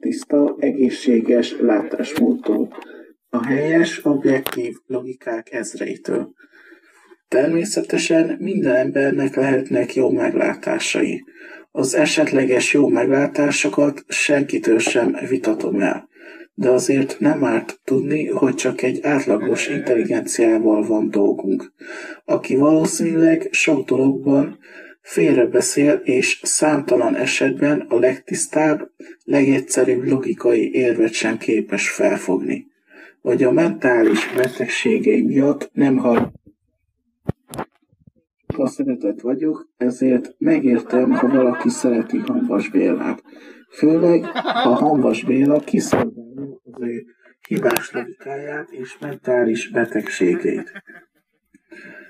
tiszta, egészséges látásmódtól, a helyes, objektív logikák ezreitől. Természetesen minden embernek lehetnek jó meglátásai. Az esetleges jó meglátásokat senkitől sem vitatom el, de azért nem árt tudni, hogy csak egy átlagos intelligenciával van dolgunk, aki valószínűleg sok dologban félrebeszél és számtalan esetben a legtisztább, legegyszerűbb logikai érvet sem képes felfogni, vagy a mentális betegségei miatt nem hall. Ha szeretett vagyok, ezért megértem, ha valaki szereti Hamvas Bélát. Főleg, ha Hamvas Béla kiszolgálja az ő hibás logikáját és mentális betegségét.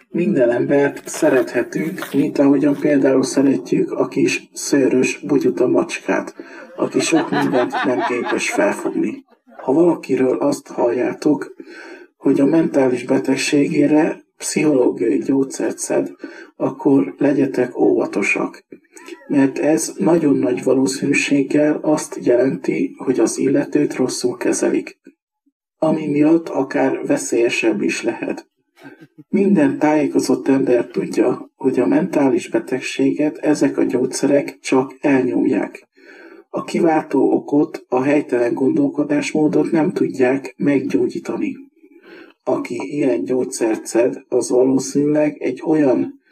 Minden embert szerethetünk, mint ahogyan például szeretjük a kis szőrös bugyuta macskát, aki sok mindent nem képes felfogni. Ha valakiről azt halljátok, hogy a mentális betegségére pszichológiai gyógyszert szed, akkor legyetek óvatosak, mert ez nagyon nagy valószínűséggel azt jelenti, hogy az illetőt rosszul kezelik, ami miatt akár veszélyesebb is lehet. Minden tájékozott ember tudja, hogy a mentális betegséget ezek a gyógyszerek csak elnyomják. A kiváltó okot, a helytelen gondolkodásmódot nem tudják meggyógyítani. Aki ilyen gyógyszert szed, az valószínűleg egy olyan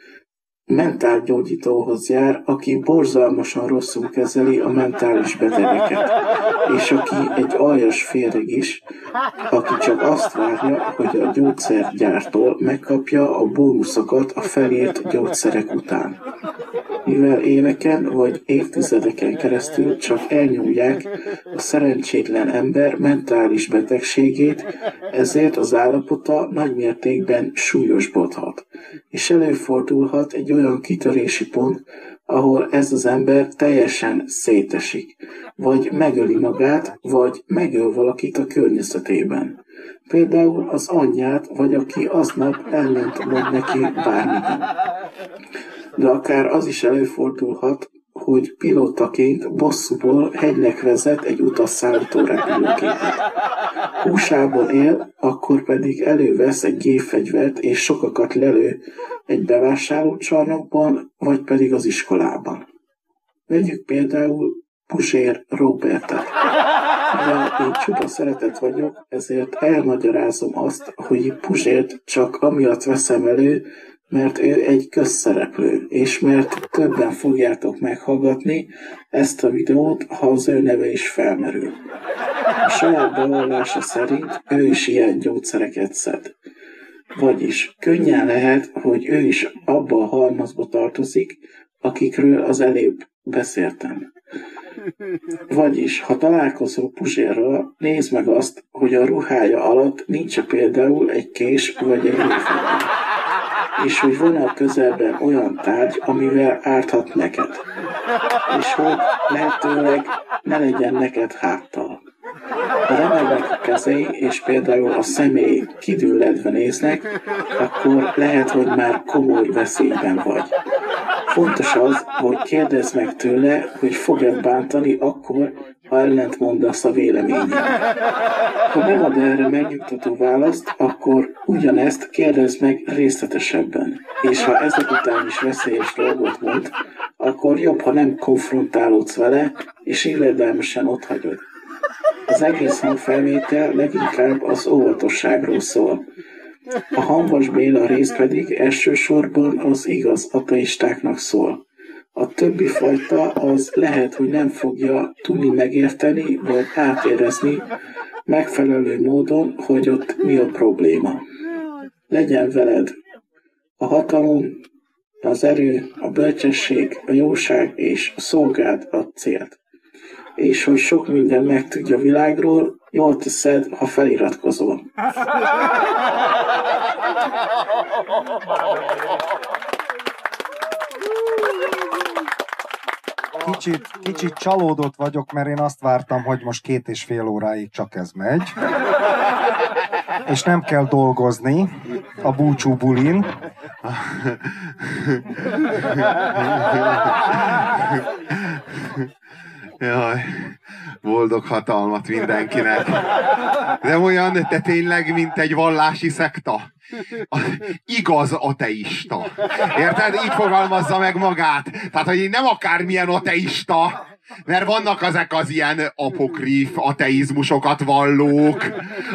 mentálgyógyítóhoz jár, aki borzalmasan rosszul kezeli a mentális betegeket, és aki egy aljas féreg is, aki csak azt várja, hogy a gyógyszergyártól megkapja a bónuszokat a felírt gyógyszerek után. Mivel éveken vagy évtizedeken keresztül csak elnyomják a szerencsétlen ember mentális betegségét, ezért az állapota nagymértékben súlyosbodhat, és előfordulhat egy olyan kitörési pont, ahol ez az ember teljesen szétesik, vagy megöli magát, vagy megöl valakit a környezetében. Például az anyját, vagy aki aznap ellent mond neki bármiben. De akár az is előfordulhat, hogy pilótaként bosszúból hegynek vezet egy utasszállító repülőgépet. Húsában él, akkor pedig elővesz egy gépfegyvert és sokakat lelő egy bevásárlócsarnokban, vagy pedig az iskolában. Vegyük például Puzsér Róbertet. Mivel én csupa szeretet vagyok, ezért elmagyarázom azt, hogy Puzsért csak amiatt veszem elő, mert ő egy közszereplő, és mert többen fogjátok meghallgatni ezt a videót, ha az ő neve is felmerül. A saját bevallása szerint ő is ilyen gyógyszereket szed. Vagyis könnyen lehet, hogy ő is abba a halmazba tartozik, akikről az elébb beszéltem. Vagyis, ha találkozol Puzsérral, nézd meg azt, hogy a ruhája alatt nincs például egy kés vagy egy lófegyver, és hogy van a közelben olyan tárgy, amivel árthat neked, és hogy lehetőleg ne legyen neked háttal. Ha remegnek a kezei, és például a személy kidülledve néznek, akkor lehet, hogy már komoly veszélyben vagy. Fontos az, hogy kérdezd meg tőle, hogy fog-e bántani akkor, ha ellent mondasz a véleményének. Ha nem ad erre megnyugtató választ, akkor ugyanezt kérdezd meg részletesebben. És ha ezek után is veszélyes dolgot mond, akkor jobb, ha nem konfrontálódsz vele, és illedelmesen otthagyod. Az egész hangfelvétel leginkább az óvatosságról szól. A Hamvas Béla rész pedig elsősorban az igaz ateistáknak szól. A többi fajta az lehet, hogy nem fogja tudni megérteni, vagy átérezni megfelelő módon, hogy ott mi a probléma. Legyen veled a hatalom, az erő, a bölcsesség, a jóság és szolgáld a célt. És hogy sok minden megtudja a világról, jól teszed, ha feliratkozol. Kicsit csalódott vagyok, mert én azt vártam, hogy most 2,5 óráig csak ez megy. És nem kell dolgozni a búcsú bulin. Jaj, boldog hatalmat mindenkinek. De olyan, te tényleg, mint egy vallási szekta. Igaz ateista. Érted? Így fogalmazza meg magát. Tehát, hogy nem akármilyen ateista, mert vannak ezek az ilyen apokrif ateizmusokat vallók.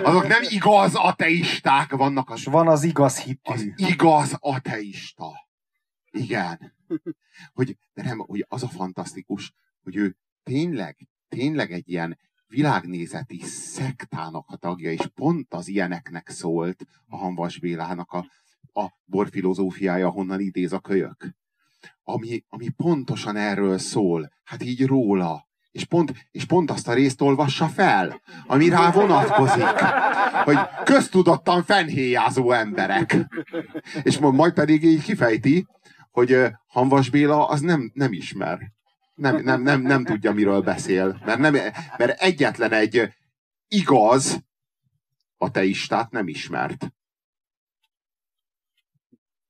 Azok nem igaz ateisták vannak. És van az igaz hitű. Az igaz ateista. Igen. Hogy, de nem, hogy az a fantasztikus, hogy ő tényleg egy ilyen világnézeti szektának a tagja, és pont az ilyeneknek szólt a Hamvas Bélának a borfilozófiája, honnan idéz a kölyök. Ami pontosan erről szól, hát így róla. És pont azt a részt olvassa fel, ami rá vonatkozik. Hogy köztudottan fennhéjázó emberek. És majd pedig így kifejti, hogy Hamvas Béla az nem ismer. Nem tudja, miről beszél. Mert egyetlen egy igaz ateistát nem ismert.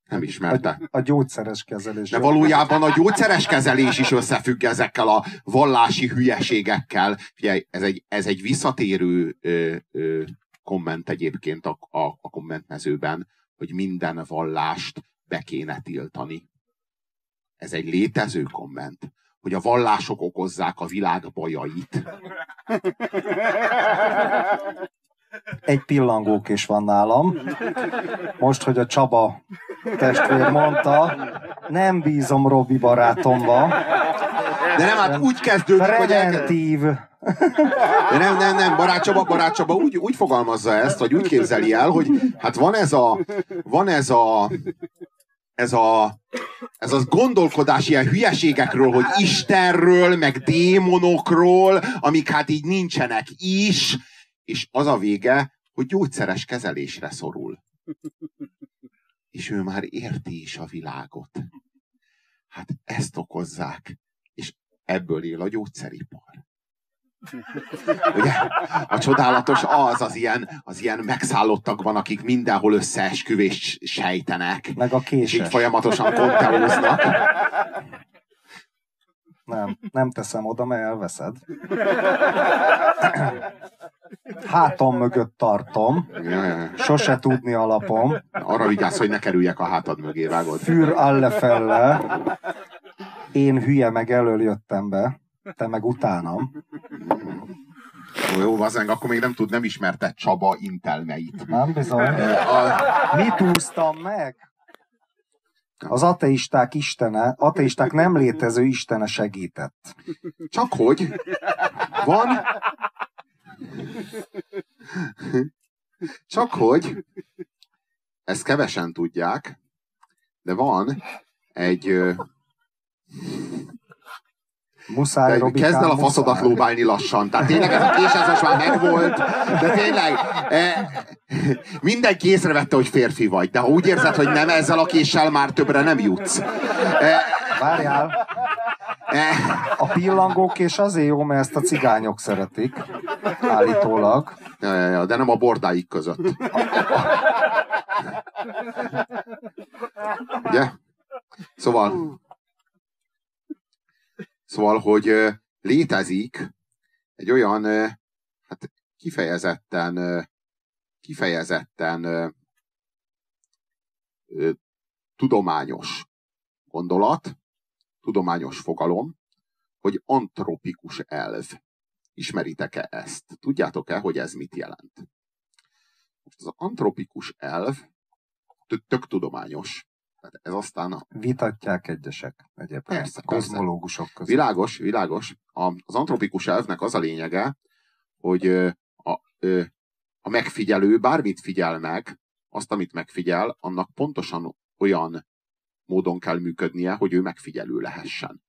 Nem ismerte. A gyógyszeres kezelés. De valójában a gyógyszeres kezelés is összefügg ezekkel a vallási hülyeségekkel. Figyelj, ez egy visszatérő komment egyébként a kommentmezőben, hogy minden vallást be kéne tiltani. Ez egy létező komment, hogy a vallások okozzák a világ bajait. Egy pillangók is van nálam. Most, hogy a Csaba testvér mondta, nem bízom Robi barátomba. De nem, hát úgy kezdődik, hogy preventív. De nem, barát Csaba úgy fogalmazza ezt, vagy úgy képzeli el, hogy hát van ez a gondolkodás ilyen hülyeségekről, hogy Istenről, meg démonokról, amik hát így nincsenek is, és az a vége, hogy gyógyszeres kezelésre szorul. És ő már érti is a világot. Hát ezt okozzák, és ebből él a gyógyszeripar. Ugye? A csodálatos az ilyen megszállottak van, akik mindenhol összeesküvést sejtenek. Meg a késes. És így folyamatosan kontelóznak. Nem teszem oda, mert elveszed. Hátam mögött tartom. Ja. Sose tudni alapom. Arra vigyázz, hogy ne kerüljek a hátad mögé, vágod. Für alle felle. Én hülye, meg elől jöttem be. Te meg utánam. Jó, vazeng, akkor még nem ismerted Csaba intelmeit. Nem bizony. Mit úsztam meg? Az ateisták nem létező istene segített. Csak hogy van... Csak hogy ezt kevesen tudják, de van egy... Muszáj, Robi, kezd el a faszodat lóbálni lassan. Tehát tényleg ez a késhez most már megvolt. De tényleg mindenki észrevette, hogy férfi vagy. De ha úgy érzed, hogy nem ezzel a késsel már többre nem jutsz. Várjál. A pillangókés azért jó, mert ezt a cigányok szeretik. Állítólag. Ja, de nem a bordáik között. Ugye? Szóval, hogy létezik egy olyan, hát kifejezetten tudományos gondolat, tudományos fogalom, hogy antropikus elv. Ismeritek-e ezt? Tudjátok-e, hogy ez mit jelent? Most az antropikus elv tök tudományos. Tehát ez aztán a... Vitatják egyesek egyébként, persze, kozmológusok között. Világos. Az antropikus elvnek az a lényege, hogy a megfigyelő bármit figyel meg, azt, amit megfigyel, annak pontosan olyan módon kell működnie, hogy ő megfigyelő lehessen.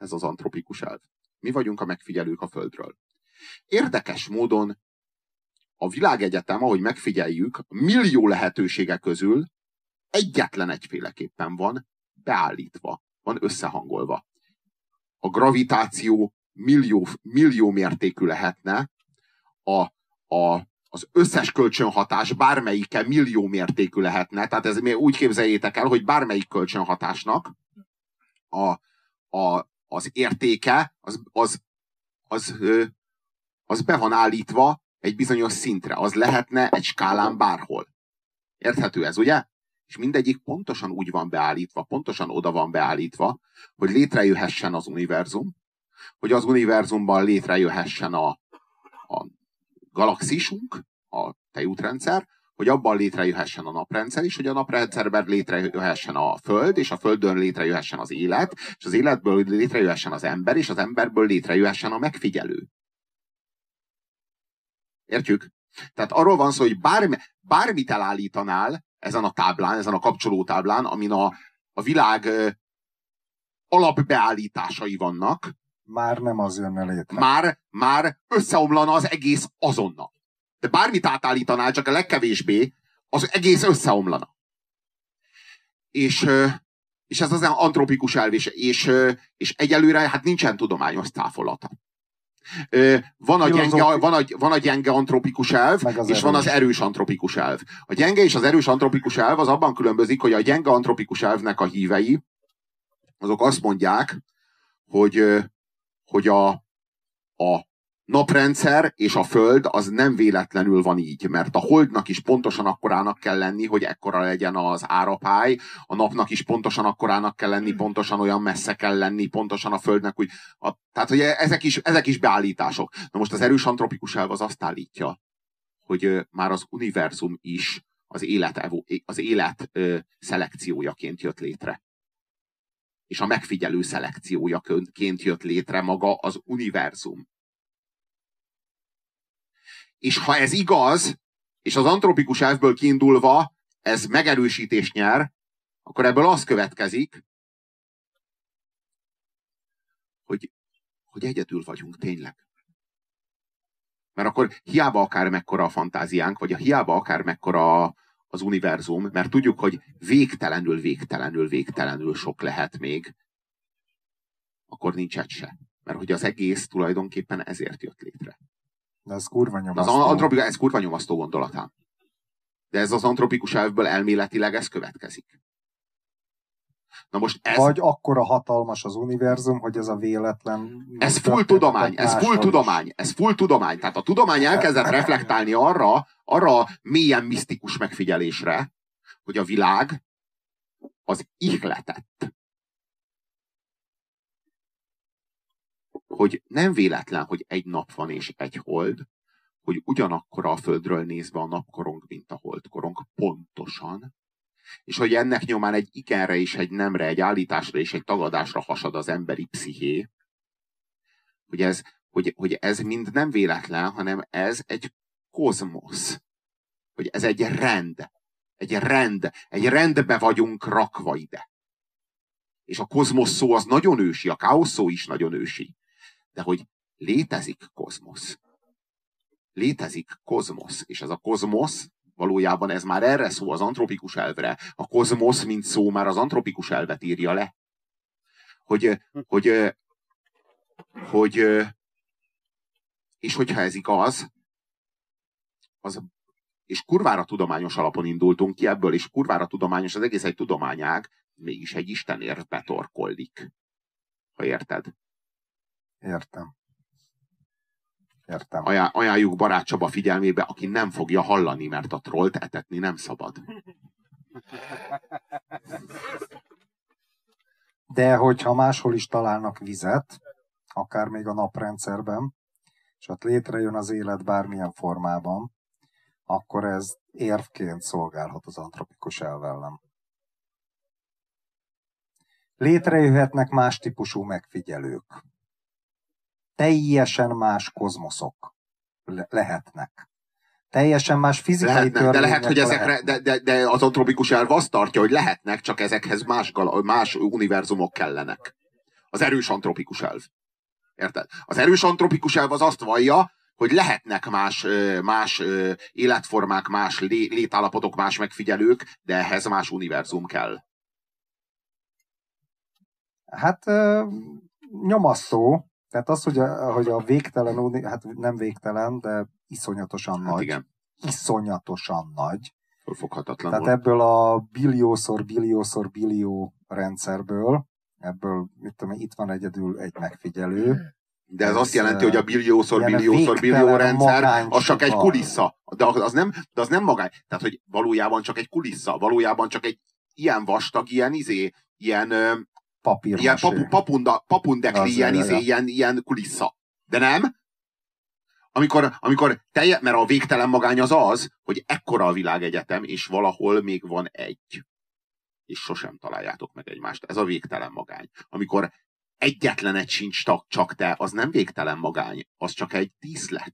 Ez az antropikus elv. Mi vagyunk a megfigyelők a Földről. Érdekes módon a világegyetem, ahogy megfigyeljük, millió lehetősége közül egyetlen egyféleképpen van beállítva, van összehangolva. A gravitáció millió mértékű lehetne, az összes kölcsönhatás bármelyike millió mértékű lehetne, tehát ez úgy képzeljétek el, hogy bármelyik kölcsönhatásnak az értéke, az az be van állítva egy bizonyos szintre. Az lehetne egy skálán bárhol. Érthető ez, ugye? És mindegyik pontosan úgy van beállítva, pontosan oda van beállítva, hogy létrejöhessen az univerzum, hogy az univerzumban létrejöhessen a galaxisunk, a tejútrendszer, hogy abban létrejöhessen a naprendszer is, hogy a naprendszerben létrejöhessen a Föld, és a Földön létrejöhessen az élet, és az életből létrejöhessen az ember, és az emberből létrejöhessen a megfigyelő. Értjük? Tehát arról van szó, hogy bármit elállítanál ezen a táblán, ezen a kapcsolótáblán, amin a világ alapbeállításai vannak, már nem az jönne létre. Már összeomlana az egész azonnal. De bármit átállítanál, csak a legkevésbé, az egész összeomlana. És ez az antropikus elv, és egyelőre hát nincsen tudományos táfolata. Van a gyenge antropikus elv, és erős. Van az erős antropikus elv. A gyenge és az erős antropikus elv az abban különbözik, hogy a gyenge antropikus elvnek a hívei, azok azt mondják, hogy a naprendszer és a Föld az nem véletlenül van így, mert a Holdnak is pontosan akkorának kell lenni, hogy ekkora legyen az árapály, a Napnak is pontosan akkorának kell lenni, pontosan olyan messze kell lenni, pontosan a Földnek úgy. Tehát, hogy ezek is beállítások. Na most az erős antropikus elv az azt állítja, hogy már az univerzum is az élet szelekciójaként jött létre. És a megfigyelő szelekciójaként jött létre maga az univerzum. És ha ez igaz, és az antropikus elvből kiindulva ez megerősítést nyer, akkor ebből az következik, hogy egyedül vagyunk tényleg. Mert akkor hiába akár mekkora a fantáziánk, vagy hiába akár mekkora az univerzum, mert tudjuk, hogy végtelenül sok lehet még, akkor nincs egy se. Mert hogy az egész tulajdonképpen ezért jött létre. De ez kurva nyomasztó. Ez kurva nyomasztó gondolatám. De ez az antropikus elvből elméletileg ez következik. Na most ez... Vagy akkora hatalmas az univerzum, hogy ez a véletlen... Ez full tudomány. Tehát a tudomány elkezdett reflektálni arra a mélyen misztikus megfigyelésre, hogy a világ az ihletett. Hogy nem véletlen, hogy egy nap van és egy hold, hogy ugyanakkor a Földről nézve a napkorong, mint a holdkorong, pontosan, és hogy ennek nyomán egy igenre és egy nemre, egy állításra és egy tagadásra hasad az emberi psziché, hogy ez mind nem véletlen, hanem ez egy kozmosz, hogy ez egy rendbe vagyunk rakva ide. És a kozmosz szó az nagyon ősi, a káosz szó is nagyon ősi. De hogy létezik kozmosz. Létezik kozmosz. És ez a kozmosz, valójában ez már erre szó az antropikus elvre. A kozmosz, mint szó már az antropikus elvet írja le. És hogyha ez igaz, és kurvára tudományos alapon indultunk ki ebből, és kurvára tudományos, az egész egy tudományág, mégis egy istenért betorkollik. Ha érted? Értem. Ajánljuk barát Csaba figyelmébe, aki nem fogja hallani, mert a trollt etetni nem szabad. De hogyha máshol is találnak vizet, akár még a naprendszerben, és ott létrejön az élet bármilyen formában, akkor ez érvként szolgálhat az antropikus elvellem. Létrejöhetnek más típusú megfigyelők. Teljesen más kozmoszok lehetnek. Teljesen más fizikai törvények de az antropikus elv azt tartja, hogy lehetnek, csak ezekhez más univerzumok kellenek. Az erős antropikus elv. Érted? Az erős antropikus elv az azt vallja, hogy lehetnek más életformák, más létállapotok, más megfigyelők, de ehhez más univerzum kell. Hát nyomasztó. Tehát az, hogy a végtelen, hát nem végtelen, de iszonyatosan hát nagy. Igen. Iszonyatosan nagy. Fölfoghatatlan. Tehát ebből a billió rendszerből, ebből, mit tudom, itt van egyedül egy megfigyelő, De ez azt jelenti, hogy a billiószor billió rendszer, az csak egy kulissza. De az nem magány. Tehát, hogy valójában csak egy kulissza. Valójában csak egy ilyen vastag, ilyen izé, ilyen papundekli, ilyen kulissza. De nem? Amikor telje, mert a végtelen magány az az, hogy ekkora a világegyetem, és valahol még van egy. És sosem találjátok meg egymást. Ez a végtelen magány. Amikor egyetlen egy sincs csak te, az nem végtelen magány, az csak egy díszlet.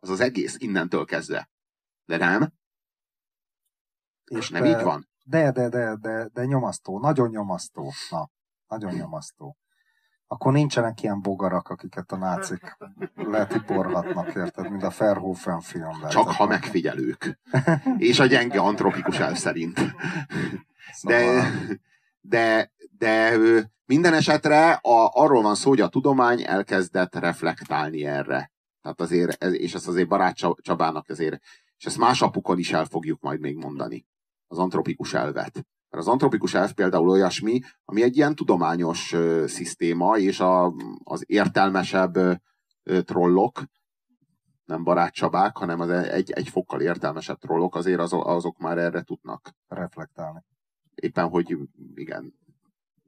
Az az egész innentől kezdve. De nem? És nem így van? De nyomasztó. Nagyon nyomasztó. Na, nagyon nyomasztó. Akkor nincsenek ilyen bogarak, akiket a nácik letiporhatnak, érted, mint a Verhoeven filmben. Csak ha megfigyelők. És a gyenge antropikus elv szerint. De minden esetre arról van szó, hogy a tudomány elkezdett reflektálni erre. Tehát azért, és ezt azért Barát Csabának azért, és ezt más apukon is el fogjuk majd még mondani. Az antropikus elvet. Mert az antropikus elv például olyasmi, ami egy ilyen tudományos szisztéma, és az értelmesebb trollok, nem Barát Csabák, hanem az egy fokkal értelmesebb trollok, azért azok már erre tudnak reflektálni. Éppen, hogy igen.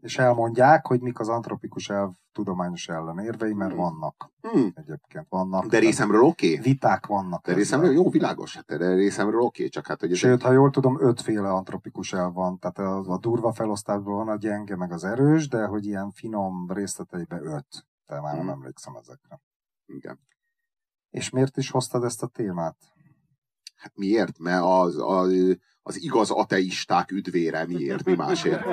És elmondják, hogy mik az antropikus elv tudományos ellenérvei, mert vannak. Egyébként vannak. De részemről oké? Viták vannak. De részemről jó, világos. De részemről oké, csak hát, hogy... Sőt, ha jól tudom, 5 féle antropikus elv van. Tehát a durva felosztásban van a gyenge, meg az erős, de hogy ilyen finom részleteiben 5. De már nem emlékszem ezekre. Igen. És miért is hoztad ezt a témát? Hát miért? Mert az igaz ateisták üdvére miért, mi másért.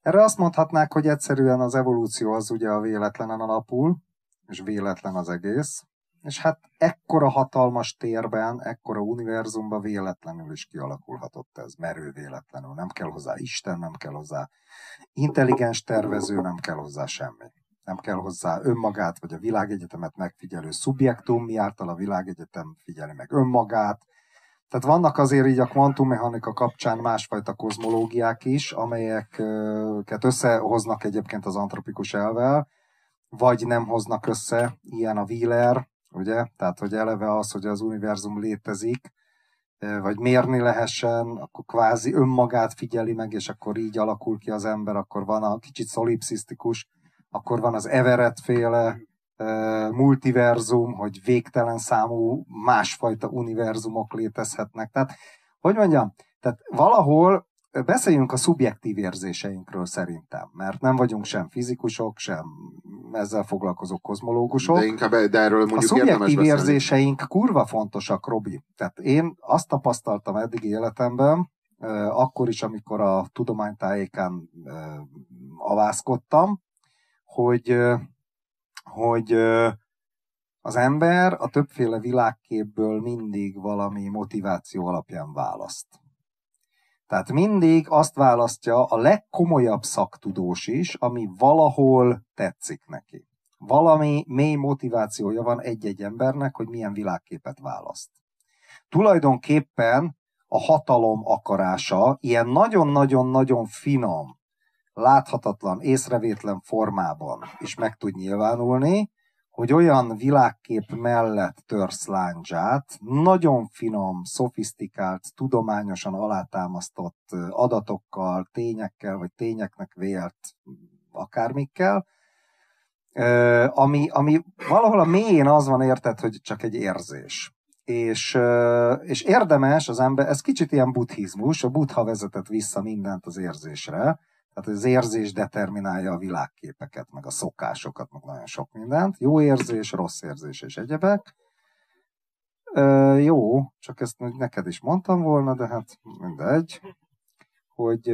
Erre azt mondhatnák, hogy egyszerűen az evolúció az ugye a véletlenen alapul, és véletlen az egész, és hát ekkora hatalmas térben, ekkora univerzumban véletlenül is kialakulhatott ez, merő véletlenül. Nem kell hozzá Isten, nem kell hozzá intelligens tervező, nem kell hozzá semmi. Nem kell hozzá önmagát, vagy a világegyetemet megfigyelő szubjektum, mi által a világegyetem figyeli meg önmagát. Tehát vannak azért így a kvantummechanika kapcsán másfajta kozmológiák is, amelyeket összehoznak egyébként az antropikus elvvel, vagy nem hoznak össze, ilyen a Wheeler, ugye? Tehát, hogy eleve az, hogy az univerzum létezik, vagy mérni lehessen, akkor kvázi önmagát figyeli meg, és akkor így alakul ki az ember, akkor van a kicsit szolipszisztikus, akkor van az Everett féle multiverzum, hogy végtelen számú másfajta univerzumok létezhetnek. Tehát, hogy mondjam, tehát valahol beszéljünk a szubjektív érzéseinkről szerintem, mert nem vagyunk sem fizikusok, sem ezzel foglalkozó kozmológusok. De erről mondjuk a szubjektív érzéseink kurva fontosak, Robi. Tehát én azt tapasztaltam eddigi életemben, akkor is, amikor a tudománytájékán avászkodtam, hogy az ember a többféle világképből mindig valami motiváció alapján választ. Tehát mindig azt választja a legkomolyabb szaktudós is, ami valahol tetszik neki. Valami mély motivációja van egy-egy embernek, hogy milyen világképet választ. Tulajdonképpen a hatalom akarása ilyen nagyon-nagyon-nagyon finom, láthatatlan, észrevétlen formában is meg tud nyilvánulni, hogy olyan világkép mellett törsz lándzsát, nagyon finom, szofisztikált, tudományosan alátámasztott adatokkal, tényekkel, vagy tényeknek vélt akármikkel, ami valahol a mélyén az van, érted, hogy csak egy érzés. És érdemes az ember, ez kicsit ilyen buddhizmus, a Buddha vezetett vissza mindent az érzésre. Tehát az érzés determinálja a világképeket, meg a szokásokat, meg nagyon sok mindent. Jó érzés, rossz érzés és egyebek. Jó, csak ezt neked is mondtam volna, de hát mindegy. Hogy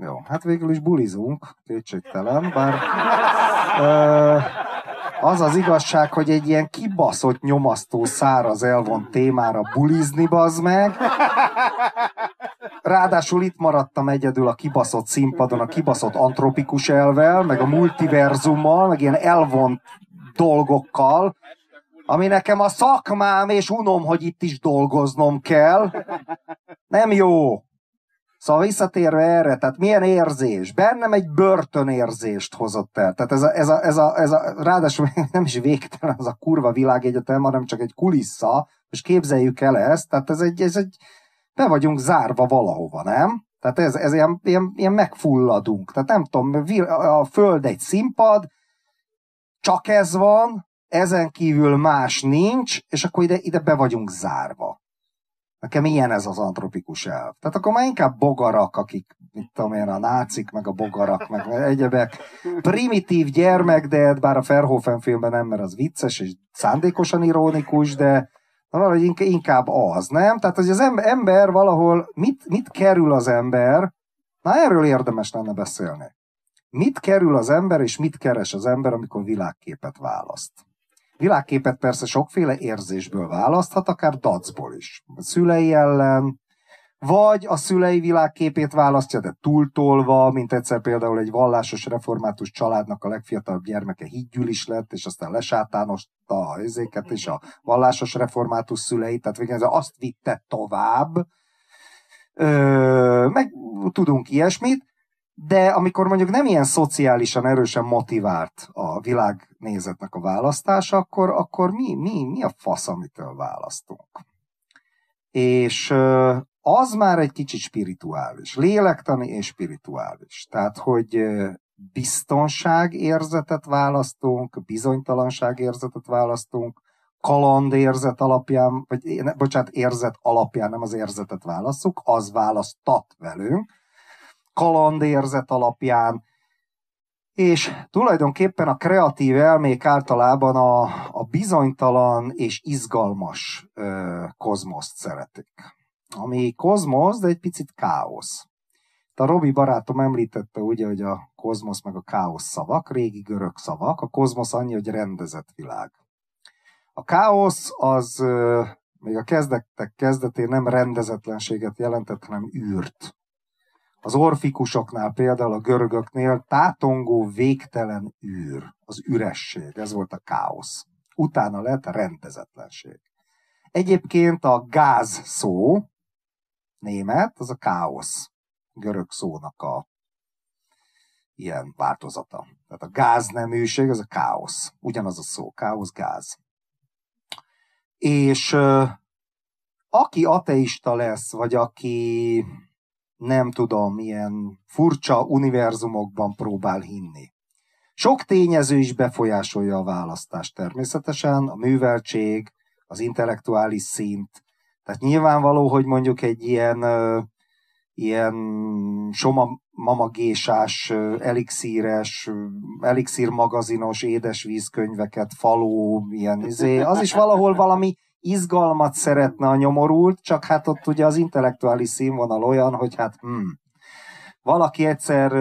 jó, hát végül is bulizunk, kétségtelen, bár az az igazság, hogy egy ilyen kibaszott, nyomasztó, száraz elvon témára bulizni, bazd meg. Ráadásul itt maradtam egyedül a kibaszott színpadon, a kibaszott antropikus elvvel, meg a multiverzummal, meg ilyen elvont dolgokkal, ami nekem a szakmám, és unom, hogy itt is dolgoznom kell. Nem jó. Szóval visszatérve erre, tehát milyen érzés? Bennem egy börtönérzést hozott el. Tehát ráadásul nem is végtelen az a kurva világegyetem, hanem csak egy kulissza, és képzeljük el ezt, tehát ez egy be vagyunk zárva valahova, nem? Tehát ez ilyen megfulladunk. Tehát nem tudom, a föld egy színpad, csak ez van, ezen kívül más nincs, és akkor ide be vagyunk zárva. Nekem ilyen ez az antropikus elv. Tehát akkor már inkább bogarak, akik, mit tudom én, a nácik, meg a bogarak, meg egyebek. Primitív gyermekded, bár a Verhoeven filmben nem, mert az vicces, és szándékosan ironikus, de valahogy inkább az, nem? Tehát, hogy az ember valahol, mit kerül az ember? Na, erről érdemes lenne beszélni. Mit kerül az ember, és mit keres az ember, amikor világképet választ? Világképet persze sokféle érzésből választhat, akár dacból is. A szülei ellen, vagy a szülei világképét választja, de túltolva, mint egyszer például egy vallásos református családnak a legfiatalabb gyermeke hídgyűl is lett, és aztán lesátánosta a ezéket, és a vallásos református szülei, tehát végül azt vitte tovább. Meg tudunk ilyesmit, de amikor mondjuk nem ilyen szociálisan erősen motivált a világnézetnek a választása, akkor mi a fasz, amitől választunk? És az már egy kicsit spirituális, lélektani és spirituális. Tehát, hogy biztonságérzetet választunk, bizonytalanságérzetet választunk, kalandérzet alapján, érzet alapján, nem az érzetet választjuk, az választat velünk, kalandérzet alapján, és tulajdonképpen a kreatív elmék általában a bizonytalan és izgalmas kozmoszt szeretik. Ami kozmosz, de egy picit káosz. A Robi barátom említette ugye, hogy a kozmosz meg a káosz szavak, régi görög szavak, a kozmosz annyi, hogy rendezett világ. A káosz az még a kezdetek kezdetén nem rendezetlenséget jelentett, hanem űrt. Az orfikusoknál, például a görögöknél tátongó végtelen űr, az üresség, ez volt a káosz. Utána lett rendezetlenség. Egyébként a gáz szó, német, az a káosz, görög szónak a ilyen változata. Tehát a gázneműség, az a káosz. Ugyanaz a szó, káosz, gáz. És aki ateista lesz, vagy aki nem tudom, milyen furcsa univerzumokban próbál hinni. Sok tényező is befolyásolja a választást természetesen, a műveltség, az intellektuális szint. Tehát nyilvánvaló, hogy mondjuk egy ilyen somamamagésás, elixíres, elixír magazinos, édesvízkönyveket, faló, ilyen az is valahol valami izgalmat szeretne a nyomorult, csak hát ott ugye az intellektuális színvonal olyan, hogy hát valaki egyszer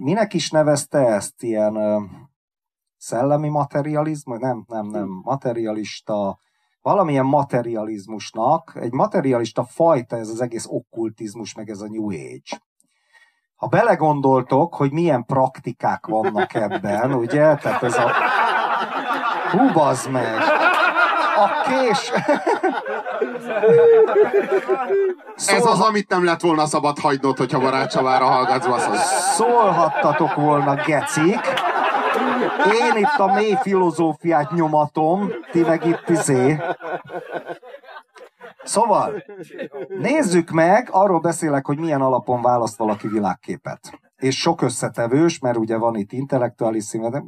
minek is nevezte ezt? Ilyen szellemi materializmus? Nem, materialista, valamilyen materializmusnak, egy materialista fajta ez az egész okkultizmus, meg ez a New Age. Ha belegondoltok, hogy milyen praktikák vannak ebben, ugye? Tehát ez a... Hú, bazd meg! Ez az, amit nem lett volna szabad hagynod, hogyha Barát Csavára hallgatsz, baszod. Szólhattatok volna, gecik. Én itt a mély filozófiát nyomatom, ti meg itt izé. Szóval, nézzük meg, arról beszélek, hogy milyen alapon választ valaki világképet. És sok összetevős, mert ugye van itt intellektuális színved.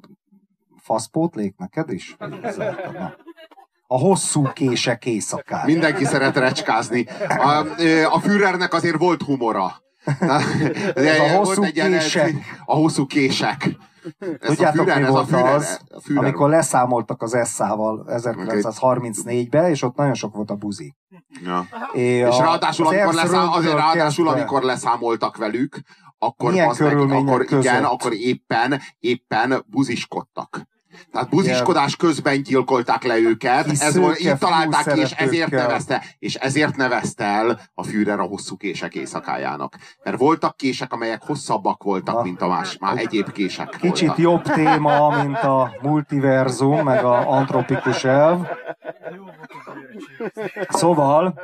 Faszpótlék neked is? A hosszú kések éjszakán. Mindenki szeret recskázni. A Führernek azért volt humora. A hosszú kések. Tudjátok, mi volt az, amikor leszámoltak az SZ-val 1934-ben, és ott nagyon sok volt a buzi. Ja. És ráadásul, amikor leszámoltak velük, akkor éppen buziskodtak. Tehát buziskodás közben gyilkolták le őket, így találták ki, és ezért nevezte el a Führer a hosszú kések éjszakájának. Mert voltak kések, amelyek hosszabbak voltak, mint a már egyéb kések voltak. Kicsit jobb téma, mint a multiverzum, meg a antropikus elv. Szóval,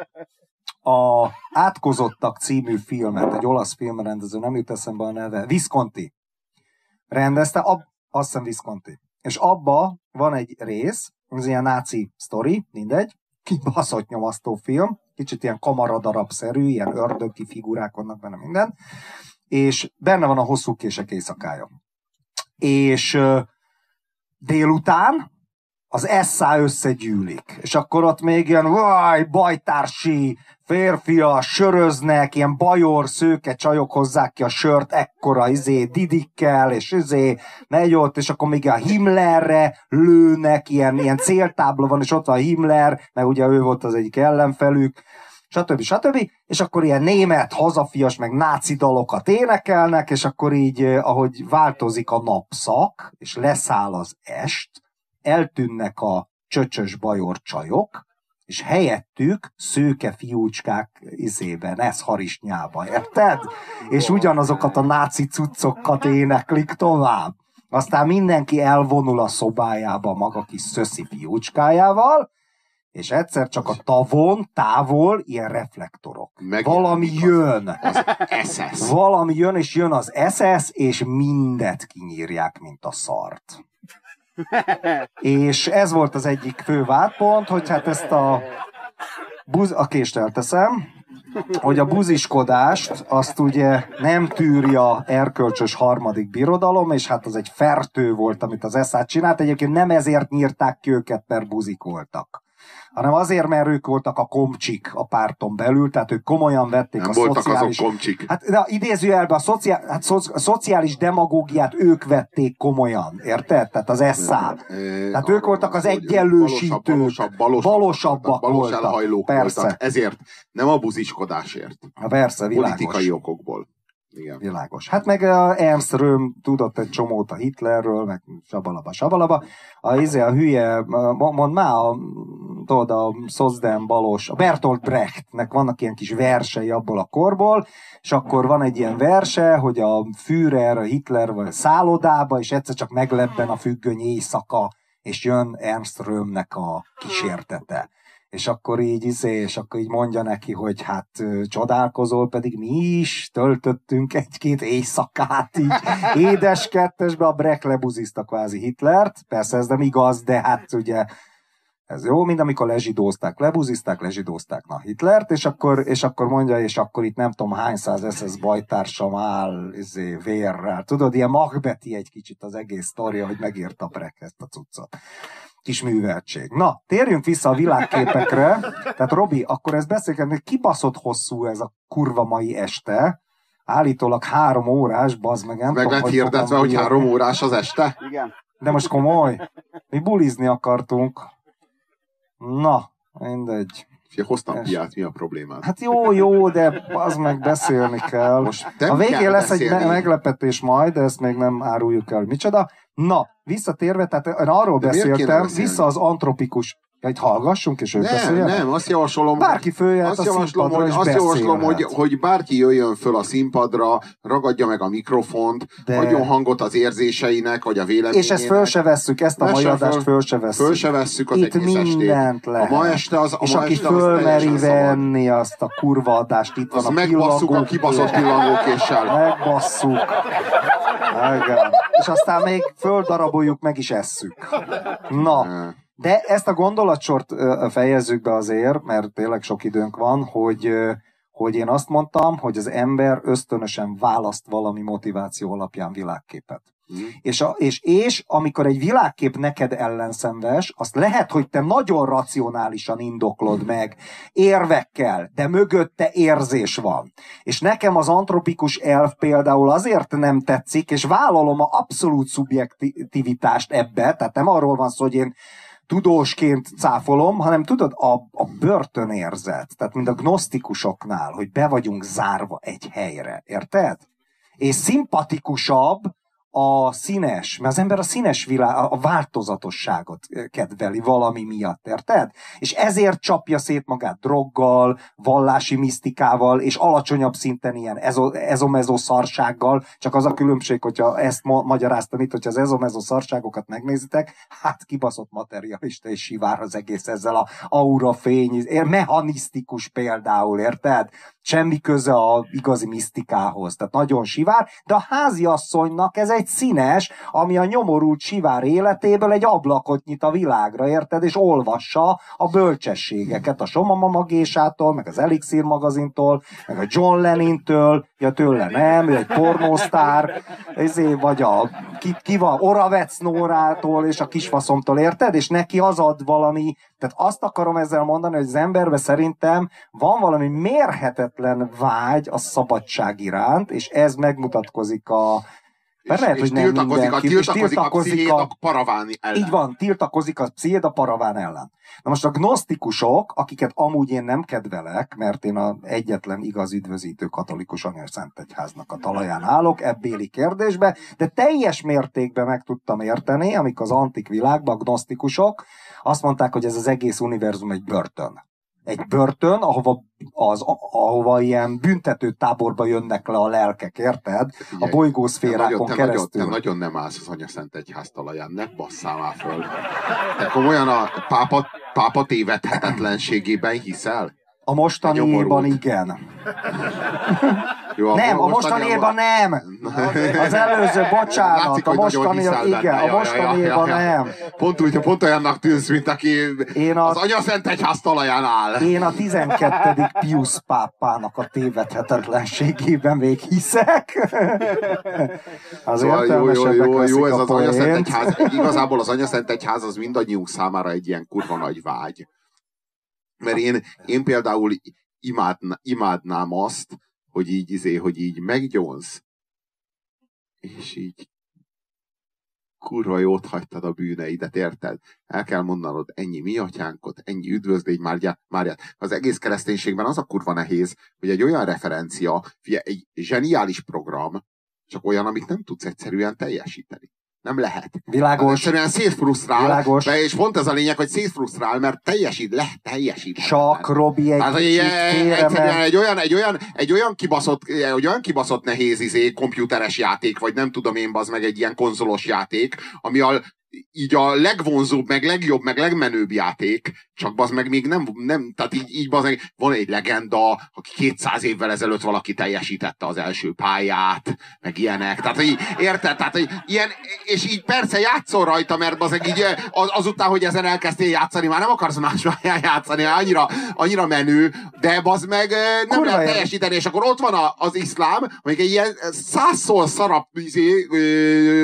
a Átkozottak című filmet, egy olasz filmrendező, nem jut eszembe a neve, Visconti rendezte, azt hiszem Visconti. És abba van egy rész, az ilyen náci sztori, mindegy, kibaszott nyomasztó film, kicsit ilyen kamaradarabszerű, ilyen ördögi figurák vannak benne minden, és benne van a Hosszú kések éjszakája. És délután az SZA összegyűlik, és akkor ott még ilyen bajtársi férfiak söröznek, ilyen bajor szőke csajok hozzák ki a sört, ekkora didikkel, és megy ott, és akkor még a Himmlerre lőnek, ilyen céltábla van, és ott van a Himmler, mert ugye ő volt az egyik ellenfelük, stb. És akkor ilyen német, hazafias, meg náci dalokat énekelnek, és akkor így, ahogy változik a napszak, és leszáll az est, eltűnnek a csöcsös bajor csajok, és helyettük szőke fiúcskák ez harisnyába, érted? És ugyanazokat a náci cuccokat éneklik tovább. Aztán mindenki elvonul a szobájába maga kis szöszi fiúcskájával, és egyszer csak a távol ilyen reflektorok. Valami jön, és jön az SS, és mindet kinyírják, mint a szart. És ez volt az egyik fő vádpont, hogy hát ezt a kést elteszem, hogy a buziskodást azt ugye nem tűrja erkölcsös harmadik birodalom, és hát az egy fertő volt, amit az SZ-t csinált. Egyébként nem ezért nyírták ki őket, mert buzik voltak, hanem azért, mert ők voltak a komcsik a párton belül, tehát ők komolyan vették a szociális... Hát idézőjelben a szociális demagógiát ők vették komolyan, érted? Tehát az SZA. Tehát ők voltak az egyenlősítők, balosabbak voltak. Persze. Ezért, nem a buziskodásért. Persze, világos. Politikai okokból. Igen. Világos. Hát meg Ernst Röhm tudott egy csomót a Hitlerről, meg sabalaba. A hülye, mondd már, a szocdem balos, a Bertolt Brechtnek vannak ilyen kis versei abból a korból, és akkor van egy ilyen verse, hogy a Führer, a Hitler vagy a szállodába, és egyszer csak meglebben a függöny éjszaka, és jön Ernst Röhmnek a kísértete. És akkor így és akkor így mondja neki, hogy hát csodálkozol, pedig mi is töltöttünk egy-két éjszakát így édes kettesbe, a Brecht lebuzizta kvázi Hitlert, persze ez nem igaz, de hát ugye ez jó, mint amikor lebuzizták na Hitlert, és akkor mondja, és akkor itt nem tudom hány száz SS bajtársam áll vérrel, tudod, ilyen Macbeth-i egy kicsit az egész sztoria, hogy megírta Brecht ezt a cuccot. Kis műveltség. Na, térjünk vissza a világképekre. Tehát Robi, akkor ezt beszélgetni, hogy kibaszott hosszú ez a kurva mai este. Állítólag 3 órás, bazd meg, nem meg tudom, lett hirdetve, hogy 3 órás az este? Igen. De most komoly. Mi bulizni akartunk. Na, mindegy. Fia, hoztam piát, mi a problémád? Hát jó, de az meg beszélni kell. A végén lesz egy meglepetés majd, de ezt még nem áruljuk el, micsoda. Na, visszatérve, tehát én arról beszéltem, vissza az antropikus, hogy hallgassunk, és ők beszéljenek. Nem, azt javasolom, bárki följöhet a színpadra, és azt javaslom, hogy bárki jöjjön föl a színpadra, ragadja meg a mikrofont, adjon hangot az érzéseinek, vagy a véleményének. És ezt föl se vesszük, ezt a mai adást föl se vesszük. Föl se vesszük az itt egész mindent lehet. A ma este az, és aki fölmeri venni azt a kurva adást, itt van a pillangókéssel. Azt megbasszuk a kibaszott pillangókéssel. Megbasszuk. És aztán még földaraboljuk, meg is esszük. Na, de ezt a gondolatsort fejezzük be azért, mert tényleg sok időnk van, hogy én azt mondtam, hogy az ember ösztönösen választ valami motiváció alapján világképet. És amikor egy világkép neked ellenszenves, azt lehet, hogy te nagyon racionálisan indoklod meg érvekkel, de mögötte érzés van. És nekem az antropikus elv például azért nem tetszik, és vállalom a abszolút szubjektivitást ebbe, tehát nem arról van szó, hogy én tudósként cáfolom, hanem tudod, a börtönérzet, tehát mint a gnosztikusoknál, hogy be vagyunk zárva egy helyre, érted? És szimpatikusabb a színes, mert az ember a színes világ, a változatosságot kedveli valami miatt, érted? És ezért csapja szét magát droggal, vallási misztikával, és alacsonyabb szinten ilyen ezomezó szarsággal, csak az a különbség, hogyha ezt magyaráztam itt, hogyha az ezomezó szarságokat megnézitek, hát kibaszott materialista és sivár az egész ezzel a aurafény, mechanisztikus például, érted? Semmi köze az igazi misztikához, tehát nagyon sivár, de a háziasszonynak ez egy színes, ami a nyomorult sivár életéből egy ablakot nyit a világra, érted? És olvassa a bölcsességeket, a Somamamagésától, meg az Elixír magazintól, meg a John Lennontől, ja tőle nem, ő egy pornósztár, ezért vagy a ki van, Oravec Nórától és a kisfaszomtól, érted? És neki az ad valami, tehát azt akarom ezzel mondani, hogy az emberben szerintem van valami mérhetetlen vágy a szabadság iránt, és ez megmutatkozik a... Lehet, és nem tiltakozik a pszichéd a paraván ellen. Így van, tiltakozik a pszichéd a paraván ellen. Na most a gnosztikusok, akiket amúgy én nem kedvelek, mert én az egyetlen igaz üdvözítő katolikus anyaszentegyháznak a talaján állok ebbéli kérdésbe, de teljes mértékben meg tudtam érteni, amik az antik világban a gnosztikusok azt mondták, hogy ez az egész univerzum egy börtön. Egy börtön, ahova ilyen büntető táborba jönnek le a lelkek, érted? Figyelj, a bolygószférákon keresztül. Te nagyon nem állsz az anyaszentegyház talaján, ne basszál már föl. Te komolyan a pápa tévedhetetlenségében hiszel? A mostaniban igen. Jó, nem, a mostaniban nem. Az előző, bocsánat. Látszik, a mostaniban igen, a mostaniban nem. Pont úgy, pont olyannak tűnsz, mint aki az anyaszentegyház talaján áll. Én a 12. Pius pápának a tévedhetetlenségében még hiszek. Az értelmesebbek veszik a poént. Igazából az anyaszentegyház az mindannyiunk számára egy ilyen kurva nagy vágy. Mert én például imádnám azt, hogy így meggyónsz, és így kurva jót hagytad a bűneidet, érted? El kell mondanod ennyi mi atyánkot, ennyi üdvözlégy Máriát. Az egész kereszténységben az a kurva nehéz, hogy egy olyan referencia, figyelj, egy zseniális program, csak olyan, amit nem tudsz egyszerűen teljesíteni. Nem lehet. Világos. Egyszerűen szétfrusztrál. Világos. És pont ez a lényeg, hogy szétfrusztrál, mert teljesít. Csak Robi egy egy olyan kibaszott nehéz komputeres játék, vagy nem tudom én, bazd meg, egy ilyen konzolos játék, ami így a legvonzóbb, meg legjobb, meg legmenőbb játék, csak bazd meg még nem tehát így bazd meg, van egy legenda, aki 200 évvel ezelőtt valaki teljesítette az első pályát, meg ilyenek, tehát így, érted? Tehát így, ilyen, és így persze játszol rajta, mert bazd meg így azután, hogy ezen elkezdtél játszani, már nem akarsz más pályán játszani, annyira menő, de bazd meg nem kurva lehet teljesíteni, és akkor ott van az iszlám, amelyik egy ilyen 100-szor szarabb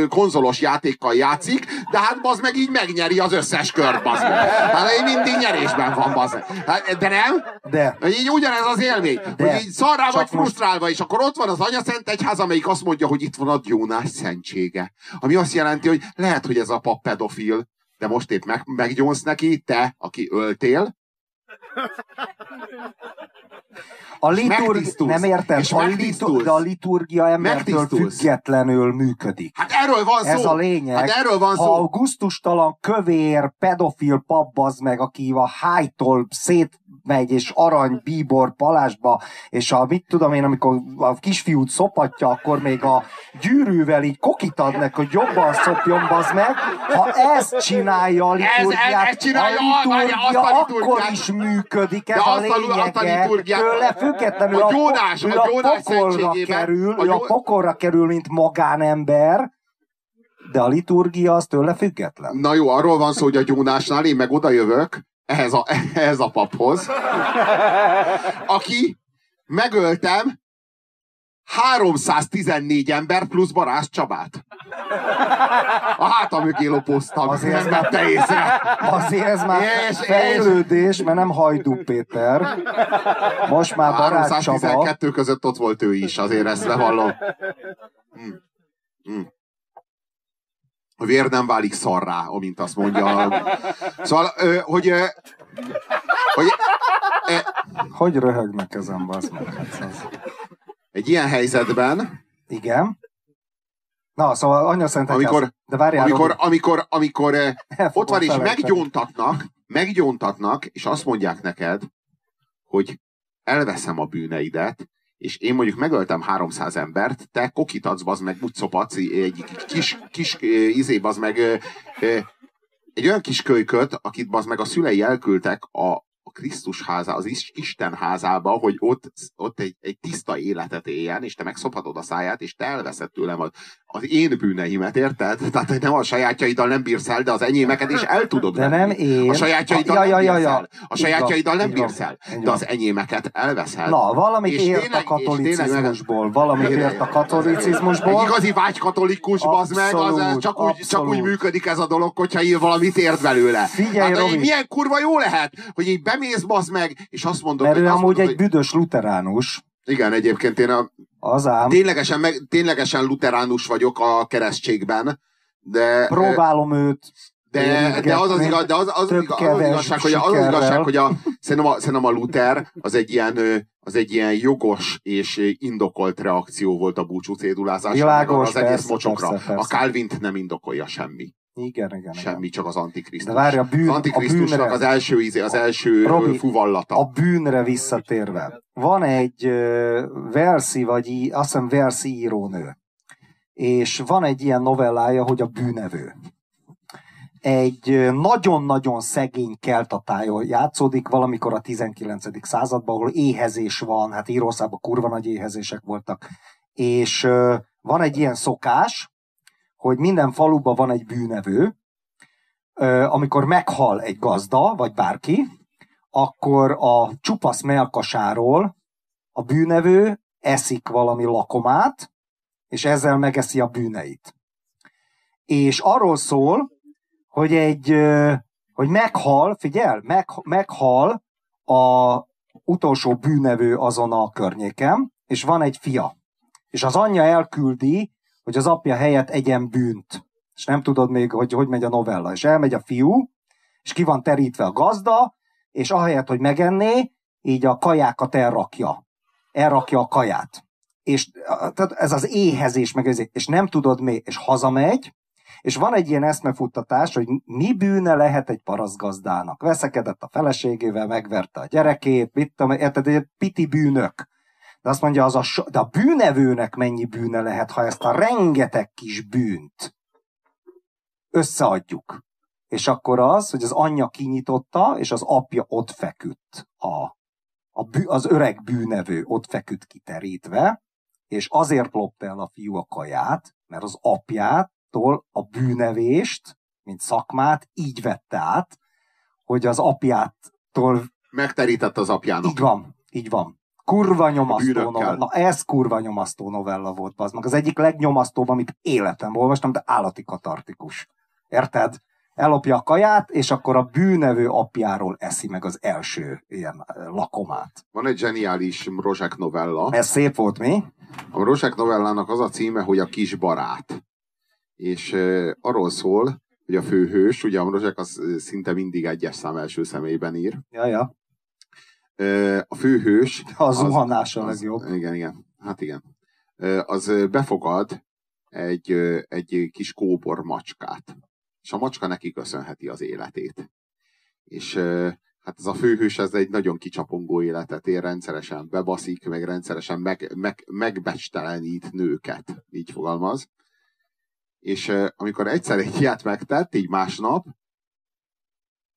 konzolos játékkal játszik, de hát bazd meg így megnyeri az összes kört, bazd meg. Hát mindig nyerésben van, bazd meg. Hát, de nem? De. Így ugyanez az élmény. De. Hogy így szarrá vagy frusztrálva, és akkor ott van az anyaszentegyház, amelyik azt mondja, hogy itt van a gyónás szentsége. Ami azt jelenti, hogy lehet, hogy ez a pap pedofil, de most épp meggyónsz neki, te, aki öltél. A nem értem, de a liturgia embertől függetlenül működik. Hát erről van szó. Ez a lényeg. Hát erről van szó. Augusztustalan, kövér, pedofil pap, bazd meg, aki a hájtól szétmegy, és arany, bíbor, palásba, és a mit tudom én, amikor a kisfiút szopatja, akkor még a gyűrűvel így kokitad neki, hogy jobban szopjon, bazd meg. Ha ezt csinálja a liturgiát, a liturgia akkor is működik. Ez a lényege. Tőle függetlenül a pokolra kerül, mint magánember, de a liturgia az tőle független. Na jó, arról van szó, hogy a gyónásnál én meg odajövök ehhez a paphoz, aki megöltem 314 ember plusz Barázs Csabát. A hátam mögé lopoztam. Azért ez már fejlődés, mert nem Hajdú Péter. Most már Barázs Csaba. 312 között ott volt ő is, azért ezt levallom. A vér nem válik szarrá, amint azt mondja. Szóval, hogy röhögnek ezen, bazd meg? Egy ilyen helyzetben, igen, Na, szóval annyira szerintem amikor ott van és meggyóntatnak, és azt mondják neked, hogy elveszem a bűneidet, és én mondjuk megöltem 300 embert, te kokitadsz, bazd meg, buccopadsz, egy kis izé, bazd meg, egy olyan kis kölyköt, akit bazd meg a szülei elküldtek a Krisztus háza, az Isten házába, hogy ott egy tiszta életet éljen, és te megszophatod a száját, és te elveszed tőlem az én bűneimet, érted? Tehát nem a sajátjaiddal nem bírsz el, de az enyémeket is el tudod de venni. Nem én. A sajátjaiddal nem bírsz el, de az enyémeket elveszel. Na, valamit ért a katolicizmusból. Valamit ért a katolicizmusból. Egy igazi vágykatolikus, bazd meg, az csak úgy működik ez a dolog, hogyha valamit ért belőle. Figyelj, Robi. Milyen kurva jó lehet, hogy így bemész, bazd meg, és azt mondod, mert hogy... Mert amúgy egy büdös luteránus. Igen, egyébként én ténylegesen luteránus vagyok a keresztségben, de... Próbálom őt... De az az igazság, hogy szerintem a Luther az egy ilyen jogos és indokolt reakció volt a búcsú cédulázásra, az egész mocsokra. A Calvint nem indokolja semmi. Igen. Semmi, csak az Antikrisztus. De várj, az Antikrisztusnak bűnre, az első Robi, fuvallata. A bűnre visszatérve. Van egy verszi írónő. És van egy ilyen novellája, hogy a bűnevő. Egy nagyon-nagyon szegény keltatájon játszódik valamikor a 19. században, ahol éhezés van, hát Írországban kurva nagy éhezések voltak. És van egy ilyen szokás, hogy minden faluban van egy bűnevő, amikor meghal egy gazda, vagy bárki, akkor a csupasz mellkasáról a bűnevő eszik valami lakomát, és ezzel megeszi a bűneit. És arról szól, hogy meghal a utolsó bűnevő azon a környéken, és van egy fia. És az anyja elküldi, hogy az apja helyett egyen bűnt. És nem tudod még, hogy megy a novella. És elmegy a fiú, és ki van terítve a gazda, és ahelyett, hogy megenné, így a kajákat elrakja. Elrakja a kaját. És tehát ez az éhezés, és nem tudod még, és hazamegy, és van egy ilyen eszmefuttatás, hogy mi bűne lehet egy parasztgazdának. Veszekedett a feleségével, megverte a gyerekét, érted, piti bűnök. De azt mondja, de a bűnevőnek mennyi bűne lehet, ha ezt a rengeteg kis bűnt összeadjuk. És akkor az, hogy az anyja kinyitotta, és az apja ott feküdt. Az öreg bűnevő ott feküdt kiterítve, és azért lopta el a fiú a kaját, mert az apjától a bűnevést, mint szakmát így vette át, hogy az apjától... Megterített az apjának. Így van. Kurva nyomasztó novella. Na ez kurva nyomasztó novella volt, az meg az egyik legnyomasztóbb, amit életemben olvastam, de állati katartikus. Érted? Ellopja a kaját, és akkor a bűnevő apjáról eszi meg az első ilyen lakomát. Van egy zseniális Rozsák novella. Ez szép volt, mi? A Rozsák novellának az a címe, hogy A kis barát. És arról szól, hogy a főhős, ugye a Rozsák az szinte mindig egyes szám első személyben ír. Ja. A főhős... A zuhanás a legjobb. Igen. Hát igen. Az befogad egy kis kóbor macskát. És a macska neki köszönheti az életét. És hát ez a főhős ez egy nagyon kicsapongó életet él, rendszeresen bebaszik, meg rendszeresen megbecsitelenít nőket. Így fogalmaz. És amikor egyszer egy ilyet megtett, így másnap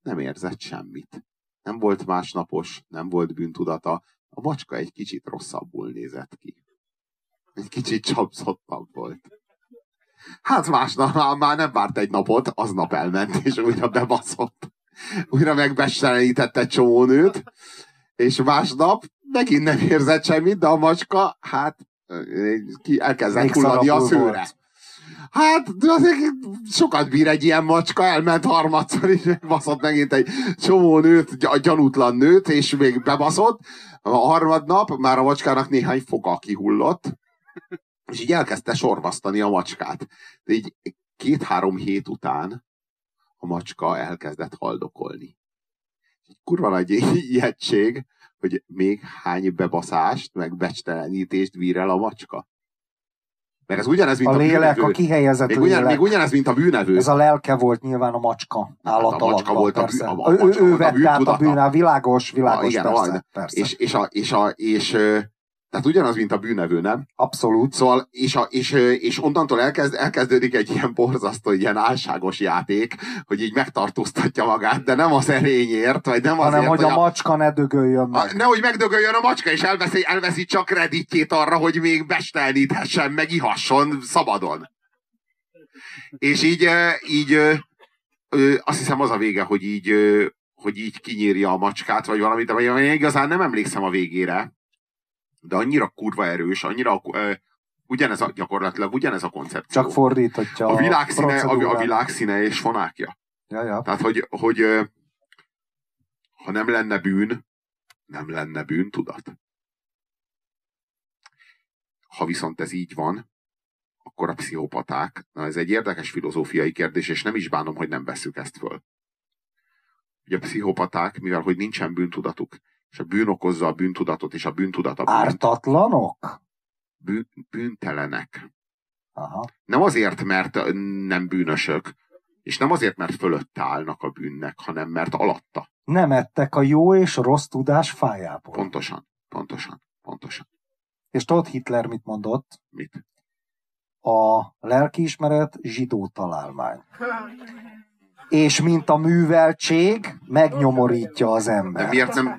nem érzett semmit. Nem volt másnapos, nem volt bűntudata. A macska egy kicsit rosszabbul nézett ki. Egy kicsit csapszottabb volt. Hát másnap már nem várt egy napot, aznap elment, és újra bebaszott. Újra megbestelenített egy csomó nőt, és másnap megint nem érzett semmit, de a macska, hát elkezdett hulladni a szőre. Volt. Hát, azért sokat bír egy ilyen macska, elment harmadszor, és baszott megint egy csomó nőt, gyanútlan nőt, és még bebaszott. A harmadnap már a macskának néhány foga kihullott, és így elkezdte sorvasztani a macskát. De így 2-3 hét után a macska elkezdett haldokolni. Kurva nagy ijegység, hogy még hány bebaszást, meg becstelenítést bír el a macska. Meg ez ugyanez, mint a lélek, bűnevő. A kihelyezett még lélek. Még ugyanez, mint a bűnevő. Ez a lelke volt nyilván a macska állat hát a macska alatt, volt persze. Ő vett át a bűnát, világos, igen, persze. Persze. Tehát ugyanaz, mint a bűnevő, nem? Abszolút. Szóval, és onnantól elkezdődik egy ilyen borzasztó, ilyen álságos játék, hogy így megtartóztatja magát, de nem az erényért, vagy nem azért, hanem, hogy a macska ne dögöljön meg. Nehogy megdögöljön a macska, és elveszi csak redditjét arra, hogy még bestelníthessen, meg ihasson szabadon. És így azt hiszem az a vége, hogy így kinyírja a macskát, vagy valamit, vagy én igazán nem emlékszem a végére. De annyira kurva erős, annyira gyakorlatilag ugyanez a koncepció. Csak fordíthatja a világszíne és fonákja. Ja. Tehát, hogy ha nem lenne bűn, nem lenne bűntudat. Ha viszont ez így van, akkor a pszichopaták, na ez egy érdekes filozófiai kérdés, és nem is bánom, hogy nem vesszük ezt föl. Ugye a pszichopaták, mivel hogy nincsen bűntudatuk, és a bűn okozza a bűntudatot, és a bűntudat a bűnt. Ártatlanok? Bűntelenek. Aha. Nem azért, mert nem bűnösök, és nem azért, mert fölötte állnak a bűnnek, hanem mert alatta. Nem ettek a jó és rossz tudás fájából. Pontosan. És tudod, Hitler mit mondott? Mit? A lelkiismeret zsidó találmány. És mint a műveltség, megnyomorítja az ember. De miért nem,